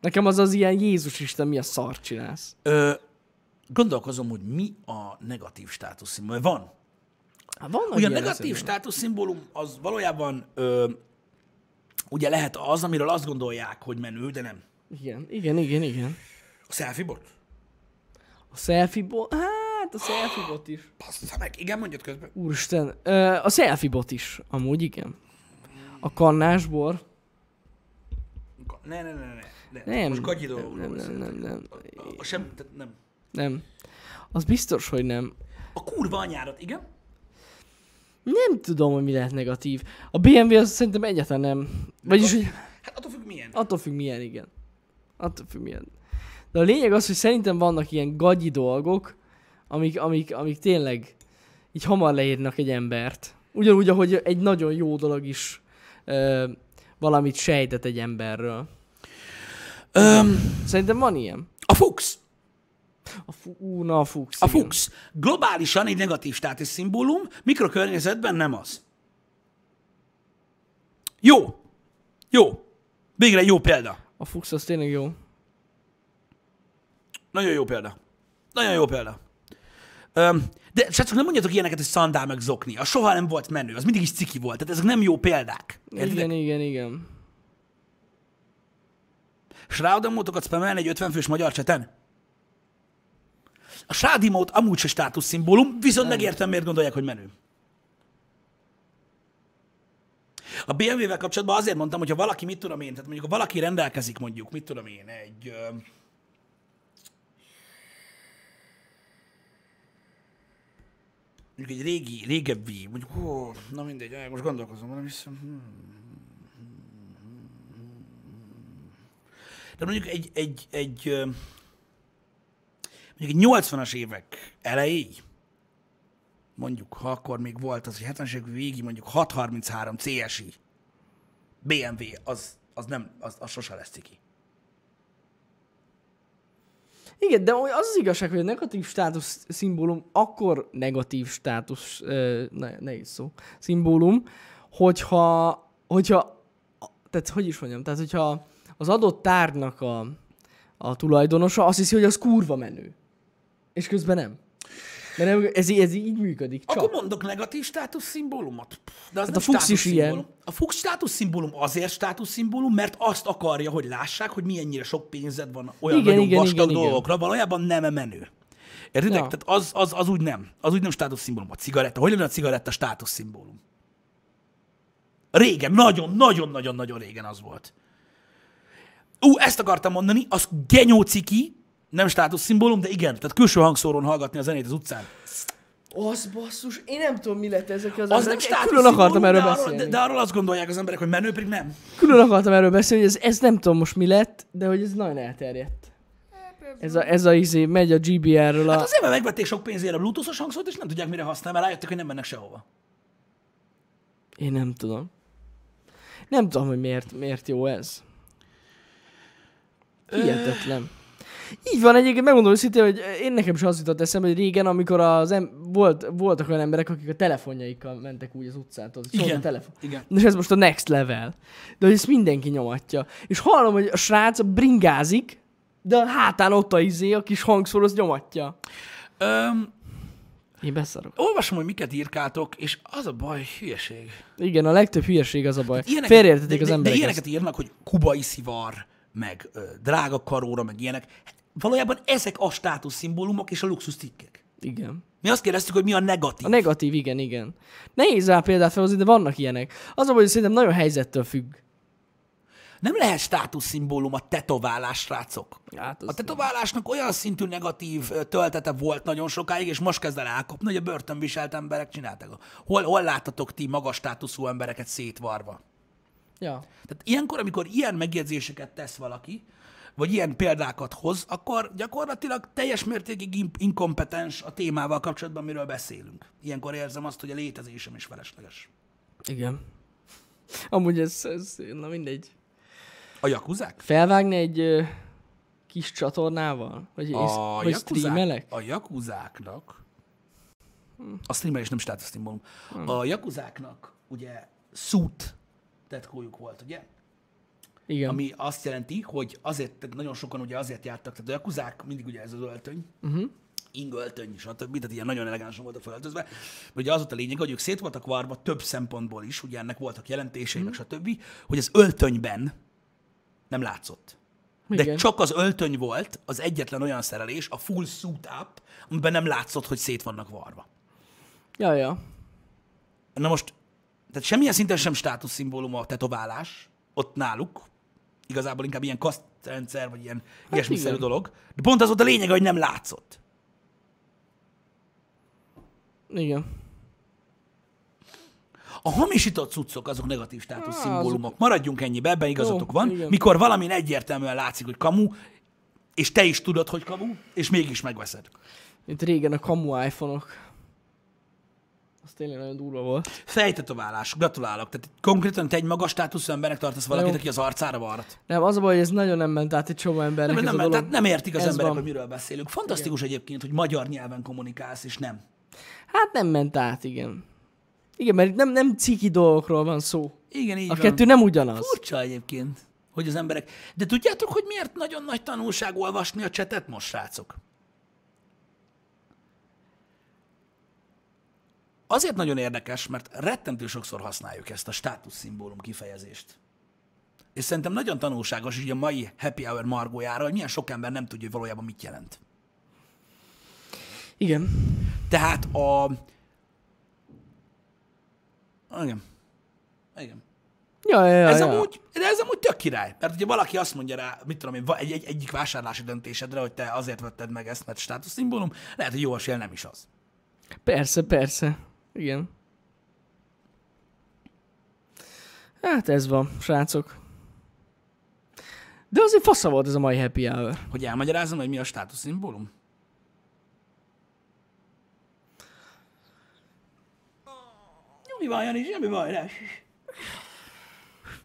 nekem az az ilyen Jézus Isten, mi a szart csinálsz. Ö... Gondolkozom, hogy mi a negatív státuszszimbólum. Van. Hát ugye a negatív státuszszimbólum az valójában ö, ugye lehet az, amiről azt gondolják, hogy menő, de nem. Igen, igen, igen, igen. A selfie bot? A selfie bot? Hát a selfie bot is. Bassza meg, igen, mondjad közben. Úristen, ö, a selfie bot is, amúgy igen. A kannásbor. Ne, ne, ne, ne. ne. Nem. Most gagyi dolgok. Nem, nem, nem, nem. A, a sem, tehát nem. Nem. Az biztos, hogy nem. A kurva anyárat, igen? Nem tudom, hogy mi lehet negatív. A bé em vé az szerintem egyáltalán nem. Vagyis, hogy... Hát attól függ milyen. Attól függ milyen, igen. Attól függ milyen. De a lényeg az, hogy szerintem vannak ilyen gagyi dolgok, amik, amik, amik tényleg így hamar leírnak egy embert. Ugyanúgy, ahogy egy nagyon jó dolog is ö, valamit sejtett egy emberről. Um, szerintem van ilyen. A fuchs. A, fu- ú, na, a fuchs. A fuchs. Globálisan egy negatív státuszszimbólum, mikrokörnyezetben nem az. Jó. Jó. Végre egy jó példa. A fuchs az tényleg jó. Nagyon jó példa. Nagyon jó példa. Öm, de srácok, nem mondjatok ilyeneket, hogy szandál meg zokni. A soha nem volt menő, az mindig is ciki volt. Tehát ezek nem jó példák. Értedek? Igen, igen, igen. Shroud-emótokat spamelni egy ötven fős magyar cseten? A sádimót amúgy se státuszszimbólum, viszont nem. Megértem, miért gondolják, hogy menő. A bé em vével kapcsolatban azért mondtam, hogyha valaki, mit tudom én, tehát mondjuk, ha valaki rendelkezik mondjuk, mit tudom én, egy... Ö... Mondjuk egy régi, régebbi, mondjuk, ó, na mindegy, ajánl, most gondolkozom, nem hiszem. Hmm. De mondjuk egy... egy, egy ö... Mondjuk egy nyolcvanas évek elejéig, mondjuk, ha akkor még volt az, hogy hetvenes évek végig, mondjuk hat harminchárom cé es i bé em vé, az, az nem, az, az sose lesz ciki. Igen, de az az igazság, hogy a negatív státusz szimbólum akkor negatív státusz, ne, ne is szó, szimbólum, hogyha, hogyha, tehát hogy is mondjam, tehát hogyha az adott tárgynak a, a tulajdonosa azt hiszi, hogy az kurva menő, és közben nem. De nem, ez, ez így működik. Csak. Akkor mondok negatív státuszszimbólumot. De az hát nem a fuchs is ilyen. A fuchs státuszszimbólum azért státuszszimbólum, mert azt akarja, hogy lássák, hogy milyennyire sok pénzed van olyan igen, nagyon igen, vastag igen, dolgokra. Igen. Valójában nem menő. Értedek? Ja. Tehát az, az, az úgy nem. Az úgy nem státuszszimbólum. A cigaretta. Hogy lenne a cigaretta státuszszimbólum? Régen, nagyon-nagyon-nagyon-nagyon régen az volt. Ú, ezt akartam mondani, az genyóciki, nem státuszszimbólum, de igen, tehát külső hangszórón hallgatni a zenét az utcán. Az basszus, én nem tudom, mi lett ezek az az nem külön akartam erről de beszélni. Arról, de, de arról azt gondolják az emberek, hogy menő, pedig nem. Külön akartam erről beszélni, hogy ez, ez nem tudom most mi lett, de hogy ez nagyon elterjedt. Ez a, ez a izé, megy a gé bé er-ről a... Hát azért, mert megvették sok pénzért a bluetooth-os hangszót, és nem tudják mire használni, mert rájöttek, hogy nem mennek sehova. Én nem tudom. Nem tudom, hogy miért, miért jó ez. Hihetetlen. Így van, egyébként megmondom őszintén, hogy én nekem sem az jutott eszembe, hogy régen, amikor az em- volt, voltak olyan emberek, akik a telefonjaikkal mentek úgy az utcától. Igen, a telefon. Igen. És ez most a next level. De hogy ezt mindenki nyomatja. És hallom, hogy a srác bringázik, de a hátán ott a izé, a kis hangszór, az nyomatja. Um, én beszarok. Olvasom, hogy miket írkátok, és az a baj, hülyeség. Igen, a legtöbb hülyeség az a baj. Félreértették az emberek. De ilyeneket írnak, hogy kubai szivar, meg ö, drága karóra, meg ilyenek. Hát, valójában ezek a státuszszimbólumok és a luxus cikkek. Igen. Mi azt kérdeztük, hogy mi a negatív. A negatív, igen, igen. Nehéz rá példát felhozni, de vannak ilyenek. Az a baj, hogy szerintem nagyon helyzettől függ. Nem lehet státuszszimbólum a tetoválás, srácok. Hát a tetoválásnak nem olyan szintű negatív töltete volt nagyon sokáig, és most kezd el elkopni, hogy a börtönviselt emberek csinálták. Hol, hol láttatok ti magas státuszú embereket szétvarva? Ja. Tehát ilyenkor, amikor ilyen megjegyzéseket tesz valaki, vagy ilyen példákat hoz, akkor gyakorlatilag teljes mértékig inkompetens a témával kapcsolatban, miről beszélünk. Ilyenkor érzem azt, hogy a létezésem is felesleges. Igen. Amúgy ez, ez na mindegy. A jakuzák? Felvágni egy ö, kis csatornával? Vagy, a vagy streamelek? A jakuzáknak, a streamelés nem státuszszimbólum, hmm. a jakuzáknak ugye szút tetkójuk volt, ugye? Igen. Ami azt jelenti, hogy azért, nagyon sokan ugye azért jártak, tehát a jakuzák mindig ugye ez az öltöny, uh-huh. ingöltöny, stb. Tehát ilyen nagyon elegánsan voltak felöltözve. Ugye az volt a lényeg, hogy ők szét voltak varva több szempontból is, ugye ennek voltak jelentéseinek, uh-huh. stb., hogy az öltönyben nem látszott. Igen. De csak az öltöny volt az egyetlen olyan szerelés, a full suit up, amiben nem látszott, hogy szét vannak varva. Ja, ja. Na most, tehát semmilyen szinten sem státuszszimbólum a tetoválás, ott náluk, igazából inkább ilyen kasztrendszer, vagy ilyen hát ilyesmiszerű dolog. De pont az volt a lényeg, hogy nem látszott. Igen. A hamisított cuccok, azok negatív státuszszimbólumok. Azok... Maradjunk ennyibe, ebben igazatok van. Igen. Mikor valamin egyértelműen látszik, hogy kamu, és te is tudod, hogy kamu, és mégis megveszed. Mint régen a kamu iPhone-ok. Az tényleg nagyon durva volt. Fejtetoválás, gratulálok. Tehát konkrétan te egy magas státuszú embernek tartasz valakit, jó. aki az arcára varrat. Nem, az a baj, hogy ez nagyon nem ment át egy csomó embernek. Nem, nem, nem, nem értik az ez emberek, van. Hogy miről beszélünk. Fantasztikus igen. egyébként, hogy magyar nyelven kommunikálsz, és nem. Hát nem ment át, igen. Igen, mert nem, nem ciki dolgokról van szó. Igen, így a van. Kettő nem ugyanaz. Furcsa egyébként, hogy az emberek... De tudjátok, hogy miért nagyon nagy tanulság olvasni a csetet most, srácok? Azért nagyon érdekes, mert rettentő sokszor használjuk ezt a státuszszimbólum kifejezést. És szerintem nagyon tanulságos így a mai happy hour margójára, hogy milyen sok ember nem tudja, hogy valójában mit jelent. Igen. Tehát a... Igen. Igen. Ja, ja, ja, ez, ja. Amúgy, de ez amúgy tök király. Mert ugye valaki azt mondja rá, mit tudom én, egy, egy, egyik vásárlási döntésedre, hogy te azért vetted meg ezt, mert státuszszimbólum, lehet, hogy jó esélyel nem is az. Persze, persze. Igen. Hát ez van, srácok. De azért fasza volt ez a mai happy hour. Hogy elmagyarázom, hogy mi a státuszszimbólum? Jó, mi van, Janis? Jó, mi van, Janis?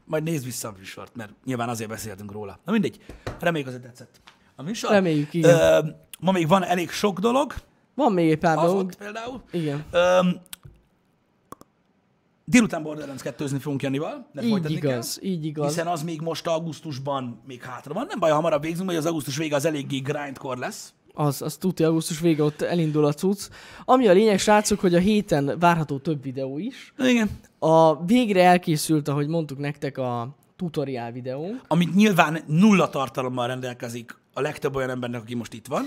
Majd nézd vissza a műsort, mert nyilván azért beszéltünk róla. Na mindegy, reméljük azért tetszett. a műsor. Reméljük, igen. Uh, ma még van elég sok dolog. Van még egy pár az dolog. Például. Igen. Uh, délután Borderlands kettőzni fogunk Janival. Így igaz, kell, így igaz. Hiszen az még most augusztusban még hátra van. Nem baj, ha hamarabb végzünk, hogy az augusztus vége az eléggé grindkor lesz. Az, az tudja, augusztus vége, ott elindul a cucc. Ami a lényeg, srácok, hogy a héten várható több videó is. Igen. A végre elkészült, ahogy mondtuk nektek, a tutoriál videónk. Amit nyilván nulla tartalommal rendelkezik a legtöbb olyan embernek, aki most itt van.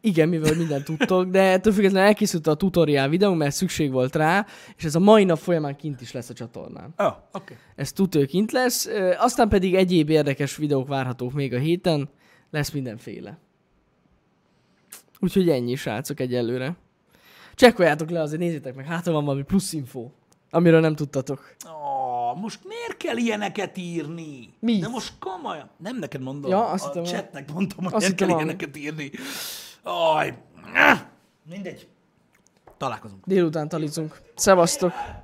Igen, mivel mindent tudtok, de ettől függetlenül elkészült a tutoriál videó, mert szükség volt rá, és ez a mai nap folyamán kint is lesz a csatornán. Oh, okay. Ez tudja, kint lesz. Aztán pedig egyéb érdekes videók várhatók még a héten. Lesz mindenféle. Úgyhogy ennyi, srácok, egyelőre. Csekkoljátok le, azért nézzétek meg, hátra van valami plusz info, amiről nem tudtatok. Oh, most miért kell ilyeneket írni? Mi? De most komolyan. Nem neked mondom, ja, azt a hittem, chatnek mondtam, hogy miért kell van ilyeneket írni. Aj, mindegy. Találkozunk. Délután talizunk. Szevasztok.